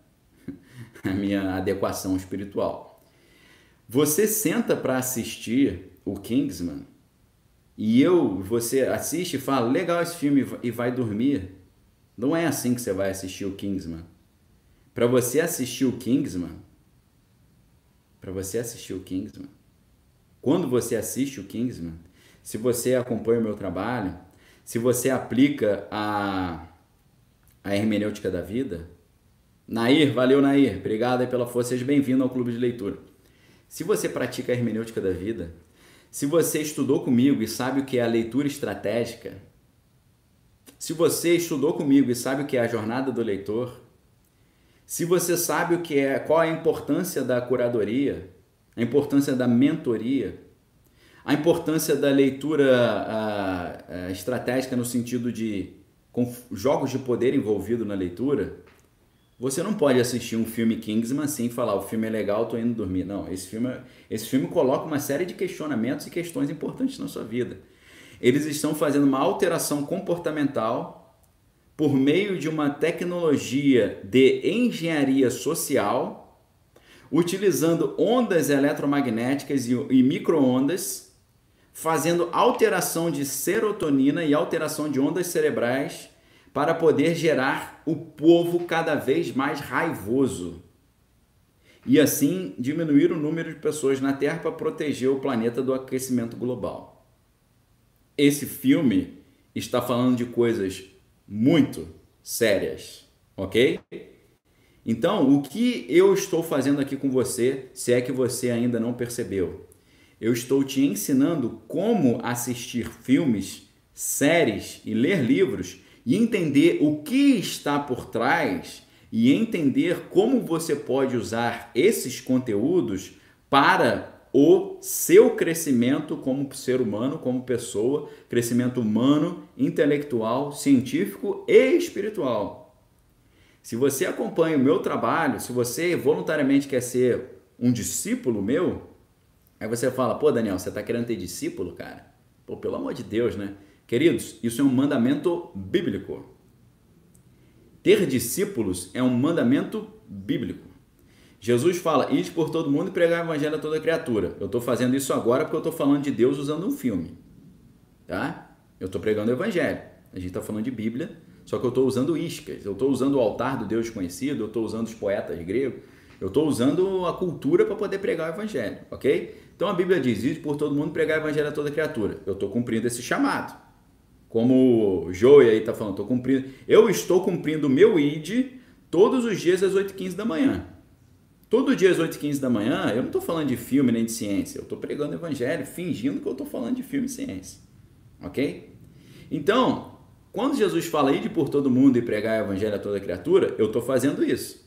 a minha adequação espiritual. Você senta para assistir o Kingsman e eu, você assiste e fala, legal esse filme, e vai dormir. Não é assim que você vai assistir o Kingsman. Para você assistir o Kingsman, para você assistir o Kingsman, quando você assiste o Kingsman, se você acompanha o meu trabalho, se você aplica a, a hermenêutica da vida... Nair, valeu Nair, obrigado aí pela força, seja bem-vindo ao Clube de Leitura. Se você pratica a hermenêutica da vida, se você estudou comigo e sabe o que é a leitura estratégica, se você estudou comigo e sabe o que é a jornada do leitor, se você sabe o que é, qual é a importância da curadoria, a importância da mentoria, a importância da leitura uh, uh, estratégica no sentido de jogos de poder envolvido na leitura, você não pode assistir um filme Kingsman assim e falar, o filme é legal, estou indo dormir. Não, esse filme, esse filme coloca uma série de questionamentos e questões importantes na sua vida. Eles estão fazendo uma alteração comportamental por meio de uma tecnologia de engenharia social, utilizando ondas eletromagnéticas e, e micro-ondas, fazendo alteração de serotonina e alteração de ondas cerebrais para poder gerar o povo cada vez mais raivoso e assim diminuir o número de pessoas na Terra para proteger o planeta do aquecimento global. Esse filme está falando de coisas muito sérias, ok? Então, o que eu estou fazendo aqui com você, se é que você ainda não percebeu? Eu estou te ensinando como assistir filmes, séries e ler livros e entender o que está por trás e entender como você pode usar esses conteúdos para o seu crescimento como ser humano, como pessoa, crescimento humano, intelectual, científico e espiritual. Se você acompanha o meu trabalho, se você voluntariamente quer ser um discípulo meu, aí você fala, pô, Daniel, você está querendo ter discípulo, cara? Pô, pelo amor de Deus, né? Queridos, isso é um mandamento bíblico. Ter discípulos é um mandamento bíblico. Jesus fala, ide por todo mundo e pregar o evangelho a toda criatura. Eu estou fazendo isso agora porque eu estou falando de Deus usando um filme. Tá? Eu estou pregando o evangelho. A gente está falando de Bíblia, só que eu estou usando iscas. Eu estou usando o altar do Deus conhecido, eu estou usando os poetas gregos. Eu estou usando a cultura para poder pregar o evangelho, ok? Então a Bíblia diz, ide por todo mundo pregar o evangelho a toda criatura. Eu estou cumprindo esse chamado. Como o Joey aí está falando, tô cumprindo, eu estou cumprindo o meu id todos os dias às oito e quinze da manhã. Todo dia às oito e quinze da manhã, eu não estou falando de filme nem de ciência. Eu estou pregando o evangelho, fingindo que eu estou falando de filme e ciência, ok? Então, quando Jesus fala, ide por todo mundo e pregar o evangelho a toda criatura, eu estou fazendo isso.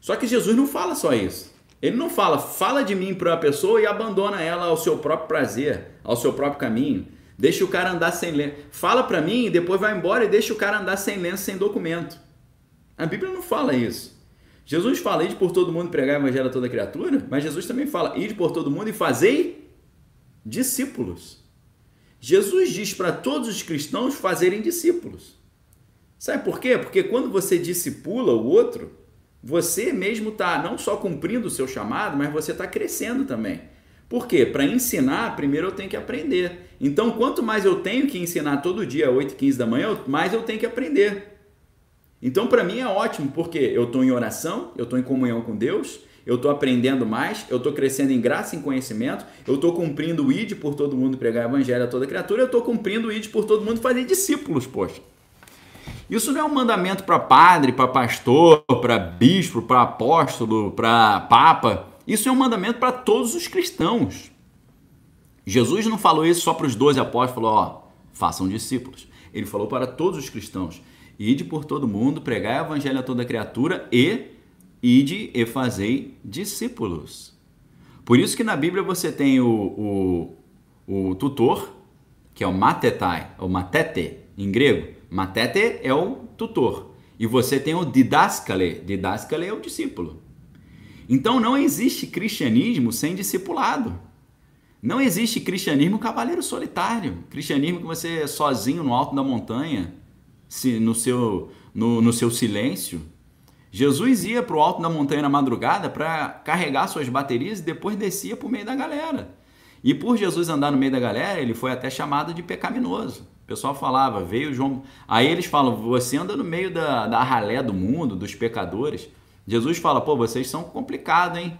Só que Jesus não fala só isso. Ele não fala, fala de mim para uma pessoa e abandona ela ao seu próprio prazer, ao seu próprio caminho. Deixa o cara andar sem lenço. Fala para mim e depois vai embora e deixa o cara andar sem lenço, sem documento. A Bíblia não fala isso. Jesus fala, ide por todo mundo e pregar o evangelho a toda criatura, mas Jesus também fala, ide por todo mundo e fazei discípulos. Jesus diz para todos os cristãos fazerem discípulos. Sabe por quê? Porque quando você discipula o outro, você mesmo está não só cumprindo o seu chamado, mas você está crescendo também. Por quê? Para ensinar, primeiro eu tenho que aprender. Então, quanto mais eu tenho que ensinar todo dia, às oito e quinze da manhã, mais eu tenho que aprender. Então, para mim é ótimo, porque eu estou em oração, eu estou em comunhão com Deus, eu estou aprendendo mais, eu estou crescendo em graça e em conhecimento, eu estou cumprindo o id por todo mundo pregar o evangelho a toda criatura, eu estou cumprindo o id por todo mundo fazer discípulos, poxa. Isso não é um mandamento para padre, para pastor, para bispo, para apóstolo, para papa. Isso é um mandamento para todos os cristãos. Jesus não falou isso só para os doze apóstolos, falou, ó, façam discípulos. Ele falou para todos os cristãos, ide por todo mundo, pregai o evangelho a toda criatura e ide e fazei discípulos. Por isso que na Bíblia você tem o, o, o tutor, que é o matetai, ou matete, em grego. Matete é o tutor. E você tem o didaskale. Didaskale é o discípulo. Então não existe cristianismo sem discipulado. Não existe cristianismo cavaleiro solitário. Cristianismo que você é sozinho no alto da montanha, no seu, no, no seu silêncio. Jesus ia para o alto da montanha na madrugada para carregar suas baterias e depois descia para o meio da galera. E por Jesus andar no meio da galera, ele foi até chamado de pecaminoso. O pessoal falava, veio João... Aí eles falam, você anda no meio da, da ralé do mundo, dos pecadores. Jesus fala, pô, vocês são complicados, hein?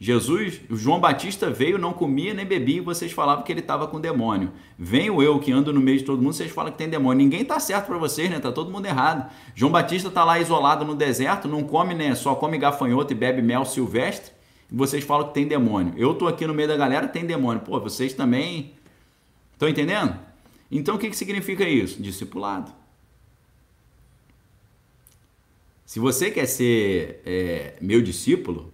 Jesus, João Batista veio, não comia nem bebia, e vocês falavam que ele estava com demônio. Venho eu que ando no meio de todo mundo, vocês falam que tem demônio. Ninguém tá certo para vocês, né? Tá todo mundo errado. João Batista tá lá isolado no deserto, não come, né? Só come gafanhoto e bebe mel silvestre. E vocês falam que tem demônio. Eu tô aqui no meio da galera, tem demônio. Pô, vocês também... Estão entendendo? Então, o que, que significa isso? Discipulado. Se você quer ser é, meu discípulo,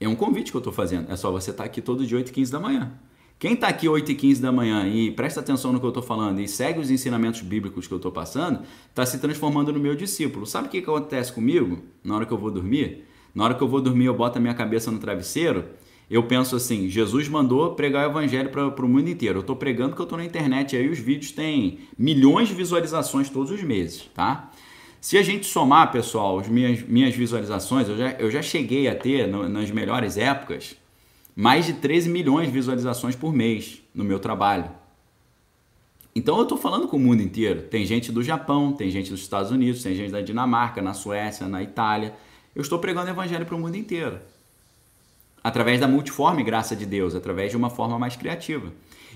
é um convite que eu estou fazendo. É só você estar tá aqui todo dia, oito e quinze da manhã. Quem está aqui oito e quinze da manhã e presta atenção no que eu estou falando e segue os ensinamentos bíblicos que eu estou passando, está se transformando no meu discípulo. Sabe o que, que acontece comigo na hora que eu vou dormir? Na hora que eu vou dormir, eu boto a minha cabeça no travesseiro. Eu penso assim, Jesus mandou pregar o evangelho para o mundo inteiro. Eu estou pregando porque eu estou na internet, aí os vídeos têm milhões de visualizações todos os meses, tá? Se a gente somar, pessoal, as minhas, minhas visualizações, eu já, eu já cheguei a ter, no, nas melhores épocas, mais de treze milhões de visualizações por mês no meu trabalho. Então eu estou falando com o mundo inteiro. Tem gente do Japão, tem gente dos Estados Unidos, tem gente da Dinamarca, na Suécia, na Itália. Eu estou pregando o evangelho para o mundo inteiro. Através da multiforme graça de Deus, através de uma forma mais criativa.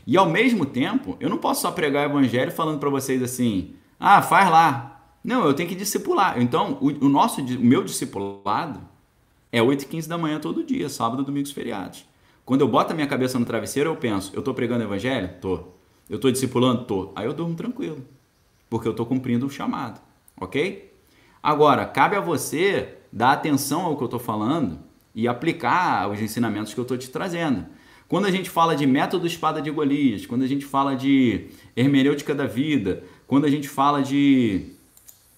E ao mesmo tempo, eu não posso só pregar o evangelho falando para vocês assim, ah, faz lá. Não, eu tenho que discipular. Então, o, o, nosso, o meu discipulado é oito e quinze da manhã todo dia, sábado, domingos, feriados. Quando eu boto a minha cabeça no travesseiro, eu penso, eu estou pregando o evangelho? Estou. Eu estou discipulando? Estou. Aí eu durmo tranquilo, porque eu estou cumprindo o chamado, ok? Agora, cabe a você dar atenção ao que eu estou falando, e aplicar os ensinamentos que eu estou te trazendo. Quando a gente fala de método espada de Golias, quando a gente fala de hermenêutica da vida, quando a gente fala de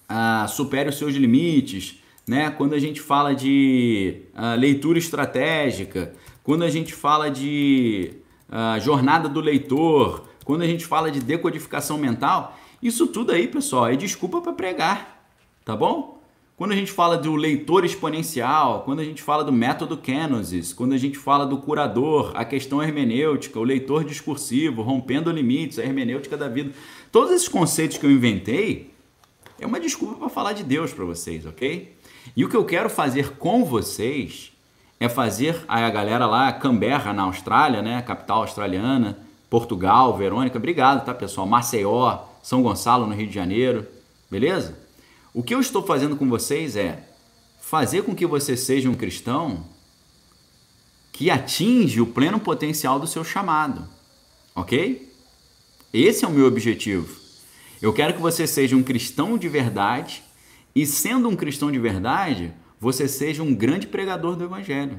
ah, supere os seus limites, né? Quando a gente fala de ah, leitura estratégica, quando a gente fala de ah, jornada do leitor, quando a gente fala de decodificação mental, isso tudo aí, pessoal, é desculpa para pregar, tá bom? Quando a gente fala do leitor exponencial, quando a gente fala do método Kenosis, quando a gente fala do curador, a questão hermenêutica, o leitor discursivo, rompendo limites, a hermenêutica da vida, todos esses conceitos que eu inventei, é uma desculpa para falar de Deus para vocês, ok? E o que eu quero fazer com vocês é fazer a galera lá, Canberra, na Austrália, né? Capital australiana, Portugal, Verônica, obrigado, tá, pessoal? Maceió, São Gonçalo, no Rio de Janeiro, beleza? O que eu estou fazendo com vocês é fazer com que você seja um cristão que atinge o pleno potencial do seu chamado, ok? Esse é o meu objetivo. Eu quero que você seja um cristão de verdade e, sendo um cristão de verdade, você seja um grande pregador do Evangelho.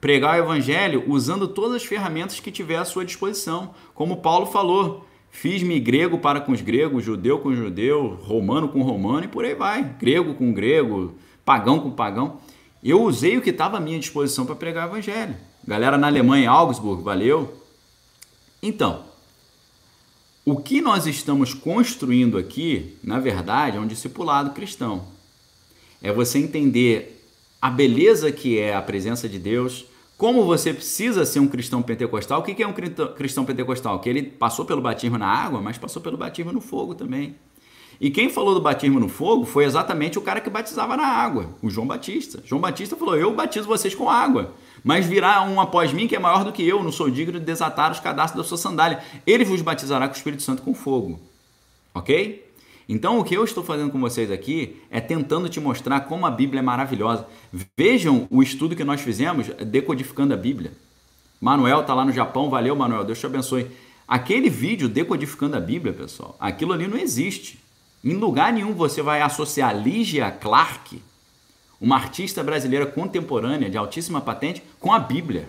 Pregar o Evangelho usando todas as ferramentas que tiver à sua disposição, como Paulo falou. Fiz-me grego para com os gregos, judeu com judeu, romano com romano e por aí vai. Grego com grego, pagão com pagão. Eu usei o que estava à minha disposição para pregar o Evangelho. Galera na Alemanha, Augsburg, valeu. Então, o que nós estamos construindo aqui, na verdade, é um discipulado cristão. É você entender a beleza que é a presença de Deus, como você precisa ser um cristão pentecostal. O que é um cristão pentecostal? Que ele passou pelo batismo na água, mas passou pelo batismo no fogo também. E quem falou do batismo no fogo foi exatamente o cara que batizava na água, o João Batista. João Batista falou, eu batizo vocês com água, mas virá um após mim que é maior do que eu, não sou digno de desatar os cadarços da sua sandália. Ele vos batizará com o Espírito Santo com fogo. Ok? Então, o que eu estou fazendo com vocês aqui é tentando te mostrar como a Bíblia é maravilhosa. Vejam o estudo que nós fizemos decodificando a Bíblia. Manuel está lá no Japão. Valeu, Manuel. Deus te abençoe. Aquele vídeo decodificando a Bíblia, pessoal, aquilo ali não existe. Em lugar nenhum você vai associar Ligia Clark, uma artista brasileira contemporânea de altíssima patente, com a Bíblia.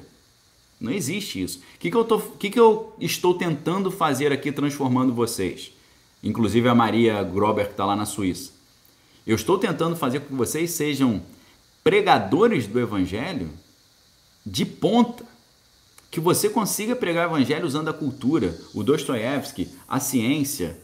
Não existe isso. O que, que, eu, tô, que, que eu estou tentando fazer aqui transformando vocês? Inclusive a Maria Grober, que está lá na Suíça. Eu estou tentando fazer com que vocês sejam pregadores do Evangelho de ponta. Que você consiga pregar o Evangelho usando a cultura, o Dostoiévski, a ciência,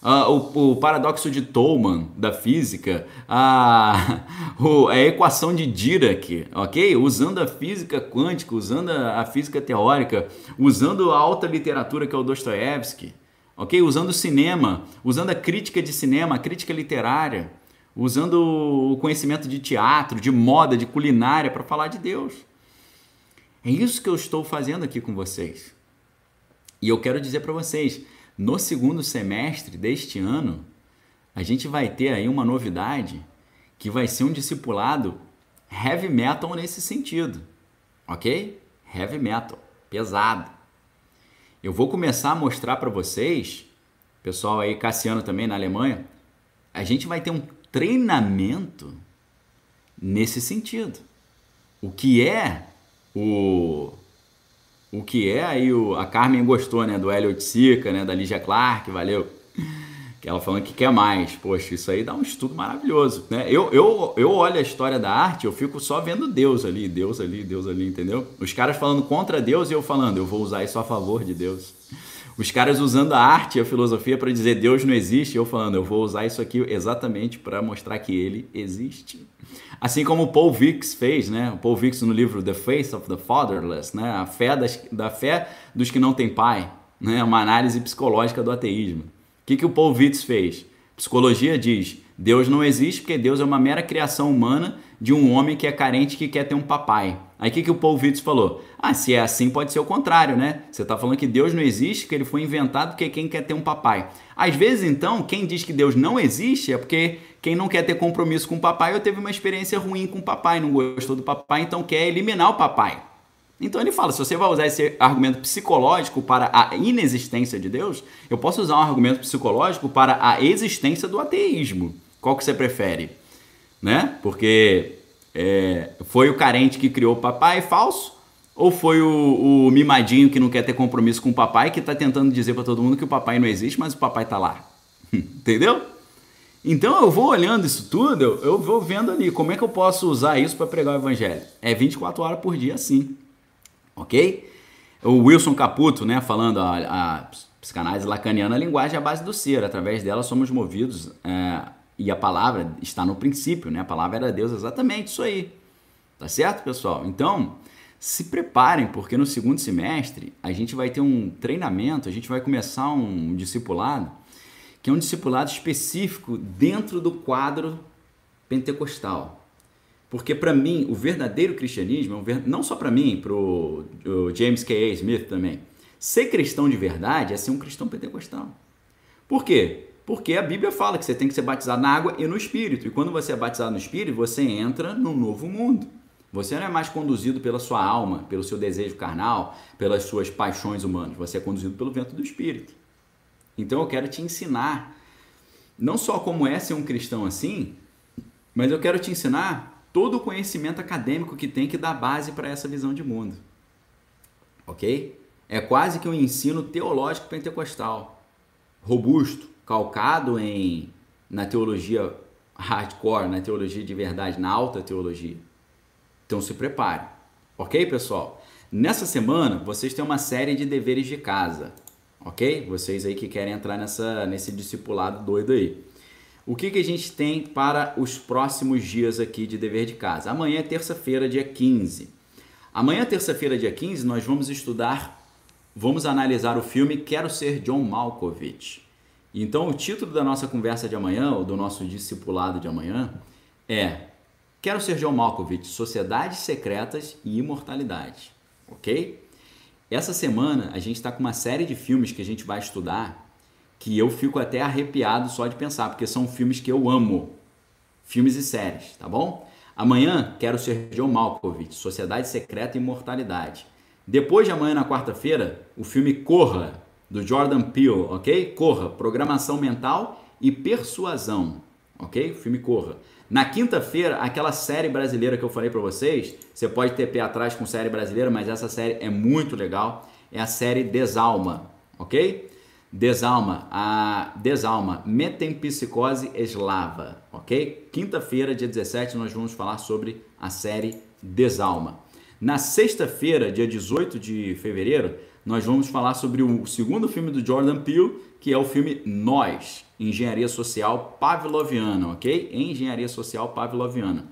uh, o, o paradoxo de Tolman, da física, a, o, a equação de Dirac, ok? Usando a física quântica, usando a, a física teórica, usando a alta literatura que é o Dostoiévski. Okay? Usando o cinema, usando a crítica de cinema, a crítica literária, usando o conhecimento de teatro, de moda, de culinária para falar de Deus. É isso que eu estou fazendo aqui com vocês. E eu quero dizer para vocês, no segundo semestre deste ano, a gente vai ter aí uma novidade que vai ser um discipulado heavy metal nesse sentido, ok? Heavy metal, pesado. Eu vou começar a mostrar para vocês, pessoal aí, Cassiano também na Alemanha, a gente vai ter um treinamento nesse sentido. O que é o... O que é aí o... A Carmen gostou, né? Do Hélio Otsica, né? Da Ligia Clark, valeu. Que ela falando que quer mais. Poxa, isso aí dá um estudo maravilhoso, né? Eu, eu, eu olho a história da arte, eu fico só vendo Deus ali, Deus ali, Deus ali, entendeu? Os caras falando contra Deus e eu falando, eu vou usar isso a favor de Deus. Os caras usando a arte e a filosofia para dizer Deus não existe, eu falando, eu vou usar isso aqui exatamente para mostrar que ele existe. Assim como o Paul Vicks fez, né? O Paul Vicks no livro The Faith of the Fatherless, né? A fé das, da fé dos que não têm pai, né? Uma análise psicológica do ateísmo. O que, que o Paul Vicks fez? Psicologia diz, Deus não existe porque Deus é uma mera criação humana de um homem que é carente que quer ter um papai. Aí o que, que o Paul Vicks falou? Ah, se é assim pode ser o contrário, né? Você está falando que Deus não existe, que ele foi inventado porque quem quer ter um papai. Às vezes, então, quem diz que Deus não existe é porque quem não quer ter compromisso com o papai ou teve uma experiência ruim com o papai, não gostou do papai, então quer eliminar o papai. Então ele fala, se você vai usar esse argumento psicológico para a inexistência de Deus, eu posso usar um argumento psicológico para a existência do ateísmo. Qual que você prefere? Né? Porque é, foi o carente que criou o papai falso ou foi o, o mimadinho que não quer ter compromisso com o papai que está tentando dizer para todo mundo que o papai não existe, mas o papai está lá. Entendeu? Então eu vou olhando isso tudo, eu vou vendo ali como é que eu posso usar isso para pregar o evangelho. É vinte e quatro horas por dia, sim. Ok? O Wilson Caputo, né, falando a, a psicanálise lacaniana, a linguagem é a base do ser, através dela somos movidos é, E a palavra está no princípio, né? A palavra era Deus, exatamente isso aí. Tá certo, pessoal? Então, se preparem, porque no segundo semestre a gente vai ter um treinamento, a gente vai começar um discipulado, que é um discipulado específico dentro do quadro pentecostal. Porque para mim, o verdadeiro cristianismo, não só para mim, para o James K A. Smith também, ser cristão de verdade é ser um cristão pentecostal. Por quê? Porque a Bíblia fala que você tem que ser batizado na água e no Espírito. E quando você é batizado no Espírito, você entra num novo mundo. Você não é mais conduzido pela sua alma, pelo seu desejo carnal, pelas suas paixões humanas. Você é conduzido pelo vento do Espírito. Então eu quero te ensinar, não só como é ser um cristão assim, mas eu quero te ensinar todo o conhecimento acadêmico que tem que dar base para essa visão de mundo. Ok? É quase que um ensino teológico pentecostal, robusto, calcado em, na teologia hardcore, na teologia de verdade, na alta teologia. Então se prepare, ok, pessoal? Nessa semana vocês têm uma série de deveres de casa, ok? Vocês aí que querem entrar nessa, nesse discipulado doido aí. O que, que a gente tem para os próximos dias aqui de dever de casa? Amanhã é terça-feira, dia quinze. Amanhã, terça-feira, dia quinze, nós vamos estudar, vamos analisar o filme Quero Ser John Malkovich. Então, o título da nossa conversa de amanhã, ou do nosso discipulado de amanhã, é Quero Ser John Malkovich, Sociedades Secretas e Imortalidade, ok? Essa semana a gente está com uma série de filmes que a gente vai estudar, que eu fico até arrepiado só de pensar, porque são filmes que eu amo, filmes e séries, tá bom? Amanhã, Quero Ser John Malkovich, Sociedade Secreta e Imortalidade. Depois de amanhã, na quarta-feira, o filme Corra, do Jordan Peele, ok? Corra, Programação Mental e Persuasão, ok? O filme Corra. Na quinta-feira, aquela série brasileira que eu falei para vocês, você pode ter pé atrás com série brasileira, mas essa série é muito legal, é a série Desalma, ok? Desalma, a Desalma, Metempsicose Eslava, ok? Quinta-feira, dia dezessete, nós vamos falar sobre a série Desalma. Na sexta-feira, dia dezoito de fevereiro, nós vamos falar sobre o segundo filme do Jordan Peele, que é o filme Nós, Engenharia Social Pavloviana, ok? Engenharia Social Pavloviana.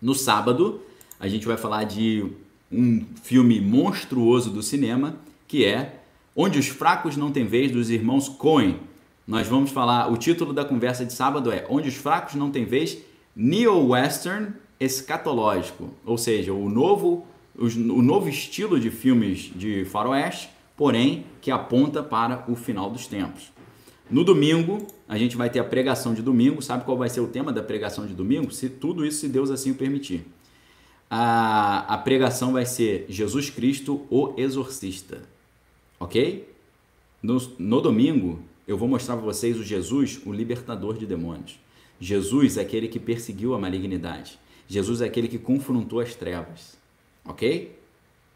No sábado, a gente vai falar de um filme monstruoso do cinema, que é Onde os Fracos Não Têm Vez, dos irmãos Coen. Nós vamos falar, o título da conversa de sábado é Onde os Fracos Não Têm Vez, Neo-Western Escatológico, ou seja, o novo... o novo estilo de filmes de faroeste, porém, que aponta para o final dos tempos. No domingo, a gente vai ter a pregação de domingo. Sabe qual vai ser o tema da pregação de domingo? Se tudo isso, se Deus assim o permitir. A, a pregação vai ser Jesus Cristo, o Exorcista. Ok? No, no domingo, eu vou mostrar para vocês o Jesus, o libertador de demônios. Jesus, aquele que perseguiu a malignidade. Jesus, aquele que confrontou as trevas. Ok?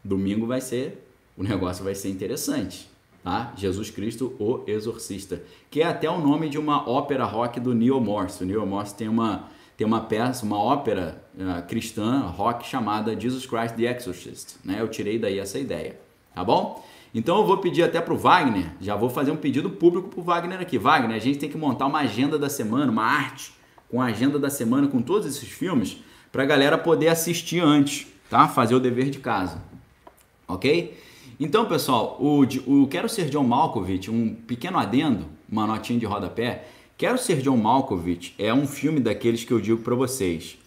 Domingo vai ser, o negócio vai ser interessante, tá? Jesus Cristo, o Exorcista, que é até o nome de uma ópera rock do Neil Morse. O Neil Morse tem uma, tem uma peça, uma ópera uh, cristã rock chamada Jesus Christ the Exorcist, né? Eu tirei daí essa ideia, tá bom? Então eu vou pedir até pro Wagner, já vou fazer um pedido público pro Wagner aqui. Wagner, a gente tem que montar uma agenda da semana, uma arte com a agenda da semana, com todos esses filmes, pra galera poder assistir antes. Tá? Fazer o dever de casa, ok? Então, pessoal, o, o Quero Ser John Malkovich, um pequeno adendo, uma notinha de rodapé. Quero Ser John Malkovich é um filme daqueles que eu digo pra vocês.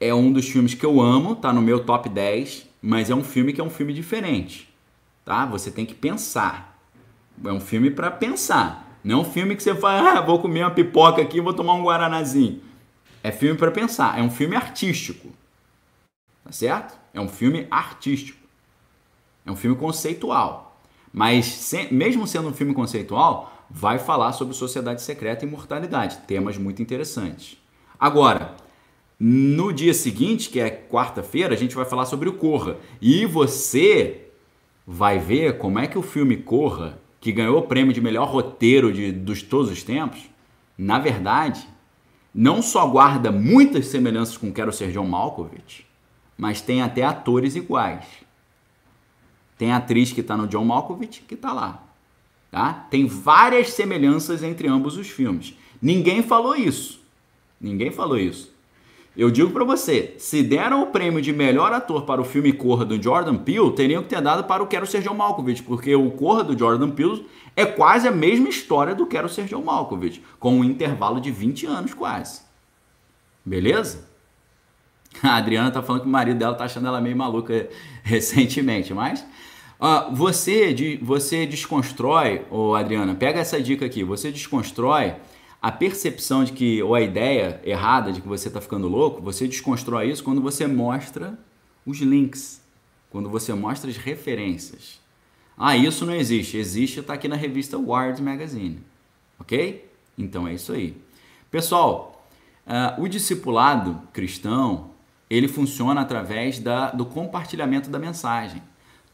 É um dos filmes que eu amo, tá no meu top dez, mas é um filme que é um filme diferente, tá? Você tem que pensar. É um filme pra pensar. Não é um filme que você fala, ah, vou comer uma pipoca aqui e vou tomar um guaranazinho. É filme pra pensar, é um filme artístico. Tá certo? É um filme artístico. É um filme conceitual. Mas, sem, mesmo sendo um filme conceitual, vai falar sobre sociedade secreta e imortalidade. Temas muito interessantes. Agora, no dia seguinte, que é quarta-feira, a gente vai falar sobre o Corra. E você vai ver como é que o filme Corra, que ganhou o prêmio de melhor roteiro de, dos todos os tempos, na verdade, não só guarda muitas semelhanças com Quero Ser John Malkovich, mas tem até atores iguais. Tem a atriz que está no John Malkovich que está lá. Tá? Tem várias semelhanças entre ambos os filmes. Ninguém falou isso. Ninguém falou isso. Eu digo para você, se deram o prêmio de melhor ator para o filme Corra do Jordan Peele, teriam que ter dado para o Quero Ser John Malkovich, porque o Corra do Jordan Peele é quase a mesma história do Quero Ser John Malkovich, com um intervalo de vinte anos quase. Beleza? A Adriana tá falando que o marido dela tá achando ela meio maluca recentemente, mas... Uh, você, de, você desconstrói, oh, Adriana, pega essa dica aqui, você desconstrói... A percepção de que, ou a ideia errada de que você está ficando louco, você desconstrói isso quando você mostra os links, quando você mostra as referências. Ah, isso não existe. Existe, está aqui na revista Wired Magazine. Ok? Então é isso aí. Pessoal, uh, o discipulado cristão, ele funciona através da, do compartilhamento da mensagem.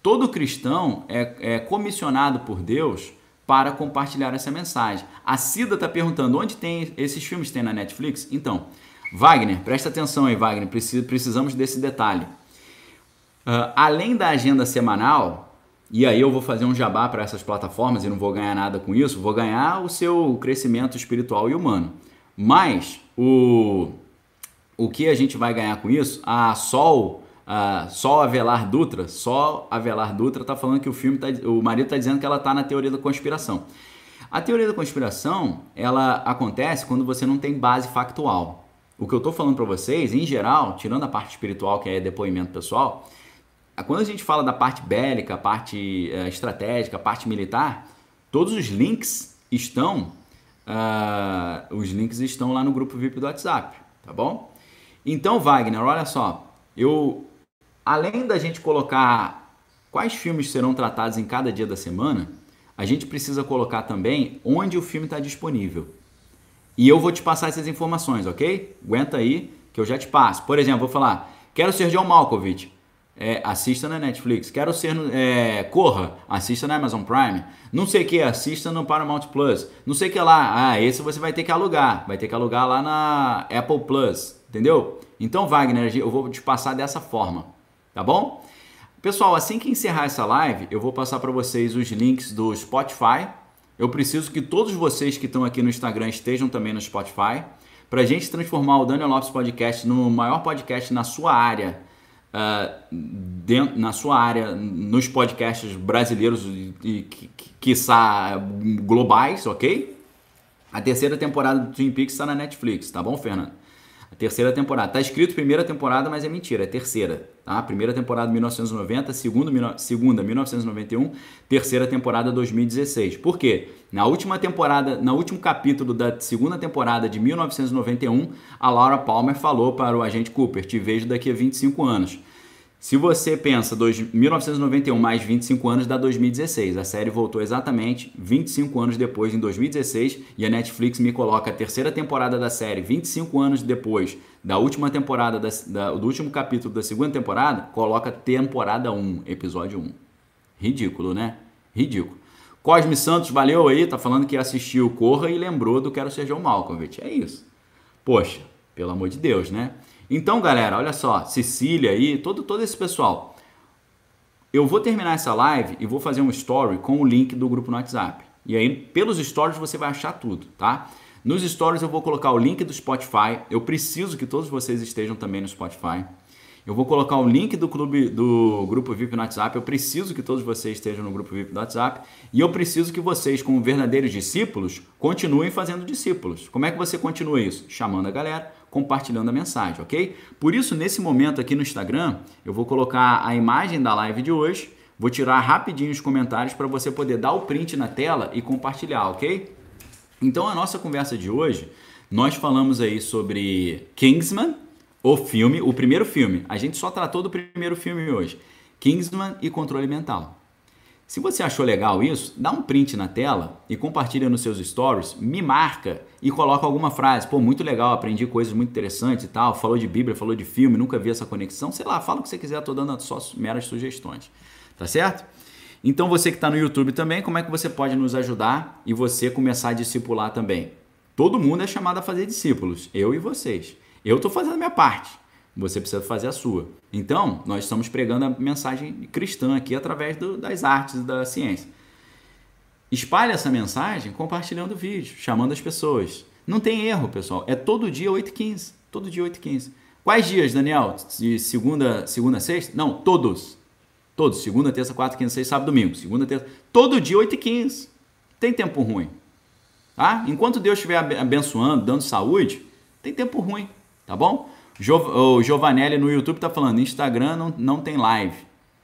Todo cristão é, é comissionado por Deus para compartilhar essa mensagem. A Cida está perguntando, onde tem esses filmes? Tem na Netflix? Então, Wagner, presta atenção aí, Wagner, precisamos desse detalhe. Uh, além da agenda semanal, e aí eu vou fazer um jabá para essas plataformas e não vou ganhar nada com isso, vou ganhar o seu crescimento espiritual e humano. Mas o, o que a gente vai ganhar com isso? A Sol... Uh, só Avelar Dutra, só Avelar Dutra tá falando que o filme tá, o marido tá dizendo que ela tá na teoria da conspiração. A teoria da conspiração, ela acontece quando você não tem base factual. O que eu tô falando para vocês, em geral, tirando a parte espiritual, que é depoimento pessoal, quando a gente fala da parte bélica, a parte uh, estratégica, a parte militar, todos os links estão, uh, os links estão lá no grupo V I P do WhatsApp, tá bom? Então, Wagner, olha só, eu além da gente colocar quais filmes serão tratados em cada dia da semana, a gente precisa colocar também onde o filme está disponível. E eu vou te passar essas informações, ok? Aguenta aí que eu já te passo. Por exemplo, vou falar, Quero Ser John Malkovich, é, assista na Netflix. Quero Ser é, Corra, assista na Amazon Prime. Não sei o que, assista no Paramount Plus. Não sei o que lá, ah, esse você vai ter que alugar. Vai ter que alugar lá na Apple Plus, entendeu? Então, Wagner, eu vou te passar dessa forma. Tá bom? Pessoal, assim que encerrar essa live, eu vou passar para vocês os links do Spotify. Eu preciso que todos vocês que estão aqui no Instagram estejam também no Spotify, para a gente transformar o Daniel Lopez Podcast no maior podcast na sua área, uh, dentro, na sua área, nos podcasts brasileiros e, e qui, quiçá, globais, ok? A terceira temporada do Twin Peaks está na Netflix, tá bom, Fernando? A terceira temporada. Tá escrito primeira temporada, mas é mentira, é terceira. Tá? Primeira temporada mil novecentos e noventa, segunda, segunda mil novecentos e noventa e um, terceira temporada dois mil e dezesseis. Por quê? Na última temporada, no último capítulo da segunda temporada de mil novecentos e noventa e um, a Laura Palmer falou para o agente Cooper, te vejo daqui a vinte e cinco anos. Se você pensa mil novecentos e noventa e um mais vinte e cinco anos dá dois mil e dezesseis. A série voltou exatamente vinte e cinco anos depois, em dois mil e dezesseis, e a Netflix me coloca a terceira temporada da série vinte e cinco anos depois da última temporada, da, da, do último capítulo da segunda temporada, coloca temporada um, episódio um. Ridículo, né? Ridículo. Cosme Santos, valeu aí, tá falando que assistiu Corra e lembrou do Quero Ser John Malkovich. É isso. Poxa, pelo amor de Deus, né? Então, galera, olha só, Cecília aí, todo, todo esse pessoal, eu vou terminar essa live e vou fazer um story com o link do grupo no WhatsApp. E aí, pelos stories você vai achar tudo, tá? Nos stories eu vou colocar o link do Spotify, eu preciso que todos vocês estejam também no Spotify. Eu vou colocar o link do, clube, do grupo V I P no WhatsApp, eu preciso que todos vocês estejam no grupo V I P do WhatsApp e eu preciso que vocês, como verdadeiros discípulos, continuem fazendo discípulos. Como é que você continua isso? Chamando a galera, compartilhando a mensagem, ok? Por isso, nesse momento aqui no Instagram, eu vou colocar a imagem da live de hoje, vou tirar rapidinho os comentários para você poder dar o print na tela e compartilhar, ok? Então, a nossa conversa de hoje, nós falamos aí sobre Kingsman, o filme, o primeiro filme. A gente só tratou do primeiro filme hoje. Kingsman e controle mental. Se você achou legal isso, dá um print na tela e compartilha nos seus stories, me marca e coloca alguma frase. Pô, muito legal, aprendi coisas muito interessantes e tal. Falou de Bíblia, falou de filme, nunca vi essa conexão. Sei lá, fala o que você quiser, tô dando só meras sugestões. Tá certo? Então você que está no YouTube também, como é que você pode nos ajudar e você começar a discipular também? Todo mundo é chamado a fazer discípulos, eu e vocês. Eu estou fazendo a minha parte, você precisa fazer a sua. Então, nós estamos pregando a mensagem cristã aqui através do, das artes e da ciência. Espalhe essa mensagem compartilhando o vídeo, chamando as pessoas. Não tem erro, pessoal. É todo dia oito e quinze. Todo dia oito e quinze. Quais dias, Daniel? De segunda, segunda a sexta? Não, todos. Todos. Segunda, terça, quarta, quinta, sexta, sábado, domingo. Segunda, terça. Todo dia oito e quinze. Tem tempo ruim. Tá? Enquanto Deus estiver abençoando, dando saúde, tem tempo ruim. Tá bom? Jo, o Giovanelli no YouTube tá falando, Instagram não, não tem live.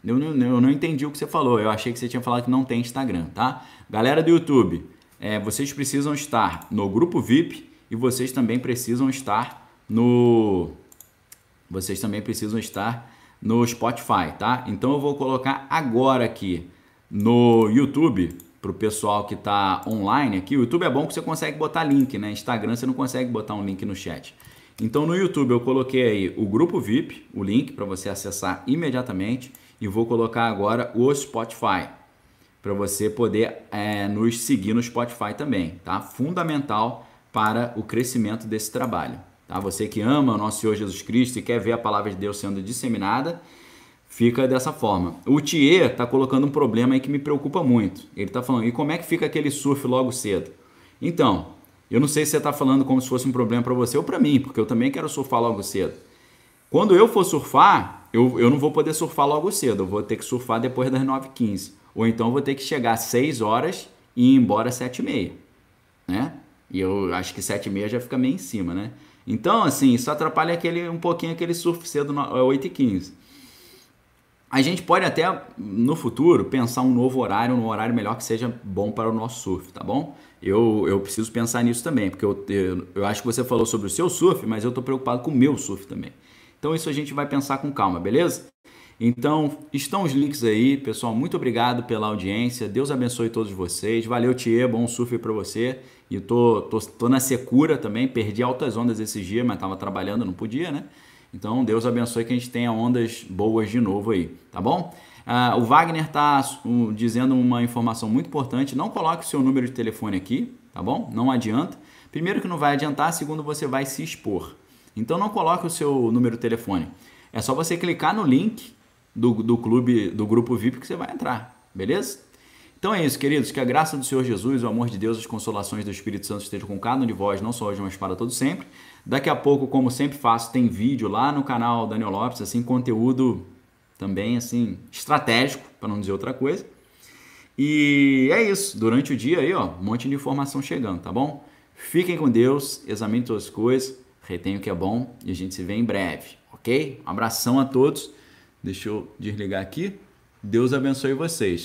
Eu não, eu não entendi o que você falou. Eu achei que você tinha falado que não tem Instagram, tá? Galera do YouTube, é, vocês precisam estar no grupo V I P e vocês também precisam estar no... Vocês também precisam estar no Spotify, tá? Então eu vou colocar agora aqui no YouTube para o pessoal que tá online aqui. O YouTube é bom que você consegue botar link, né? Instagram você não consegue botar um link no chat. Então no YouTube eu coloquei aí o grupo V I P, o link para você acessar imediatamente. E vou colocar agora o Spotify, para você poder é, nos seguir no Spotify também, tá? Fundamental para o crescimento desse trabalho, tá? Você que ama o nosso Senhor Jesus Cristo e quer ver a palavra de Deus sendo disseminada, fica dessa forma. O Thier tá colocando um problema aí que me preocupa muito. Ele tá falando, e como é que fica aquele surf logo cedo? Então, eu não sei se você tá falando como se fosse um problema para você ou para mim, porque eu também quero surfar logo cedo. Quando eu for surfar, Eu, eu não vou poder surfar logo cedo, eu vou ter que surfar depois das nove e quinze. Ou então eu vou ter que chegar às seis horas e ir embora às sete e meia, né? E eu acho que sete e meia já fica meio em cima, né? Então, assim, isso atrapalha aquele, um pouquinho aquele surf cedo, oito e quinze. A gente pode até, no futuro, pensar um novo horário, um horário melhor que seja bom para o nosso surf, tá bom? Eu, eu preciso pensar nisso também, porque eu, eu, eu acho que você falou sobre o seu surf, mas eu estou preocupado com o meu surf também. Então isso a gente vai pensar com calma, beleza? Então estão os links aí, pessoal, muito obrigado pela audiência, Deus abençoe todos vocês, valeu Thier, bom surf pra você, e tô, tô, tô na secura também, perdi altas ondas esses dias, mas tava trabalhando, não podia, né? Então Deus abençoe que a gente tenha ondas boas de novo aí, tá bom? Ah, o Wagner tá um, dizendo uma informação muito importante, não coloque o seu número de telefone aqui, tá bom? Não adianta, primeiro que não vai adiantar, segundo você vai se expor. Então não coloque o seu número de telefone. É só você clicar no link do, do clube, do grupo V I P que você vai entrar, beleza? Então é isso, queridos. Que a graça do Senhor Jesus, o amor de Deus, as consolações do Espírito Santo estejam com cada um de vós, não só hoje, mas para todo sempre. Daqui a pouco, como sempre faço, tem vídeo lá no canal Daniel Lopez, assim, conteúdo também assim estratégico, para não dizer outra coisa. E é isso. Durante o dia aí, ó, um monte de informação chegando, tá bom? Fiquem com Deus, examinem todas as coisas. Retenho o que é bom e a gente se vê em breve, ok? Um abração a todos. Deixa eu desligar aqui. Deus abençoe vocês.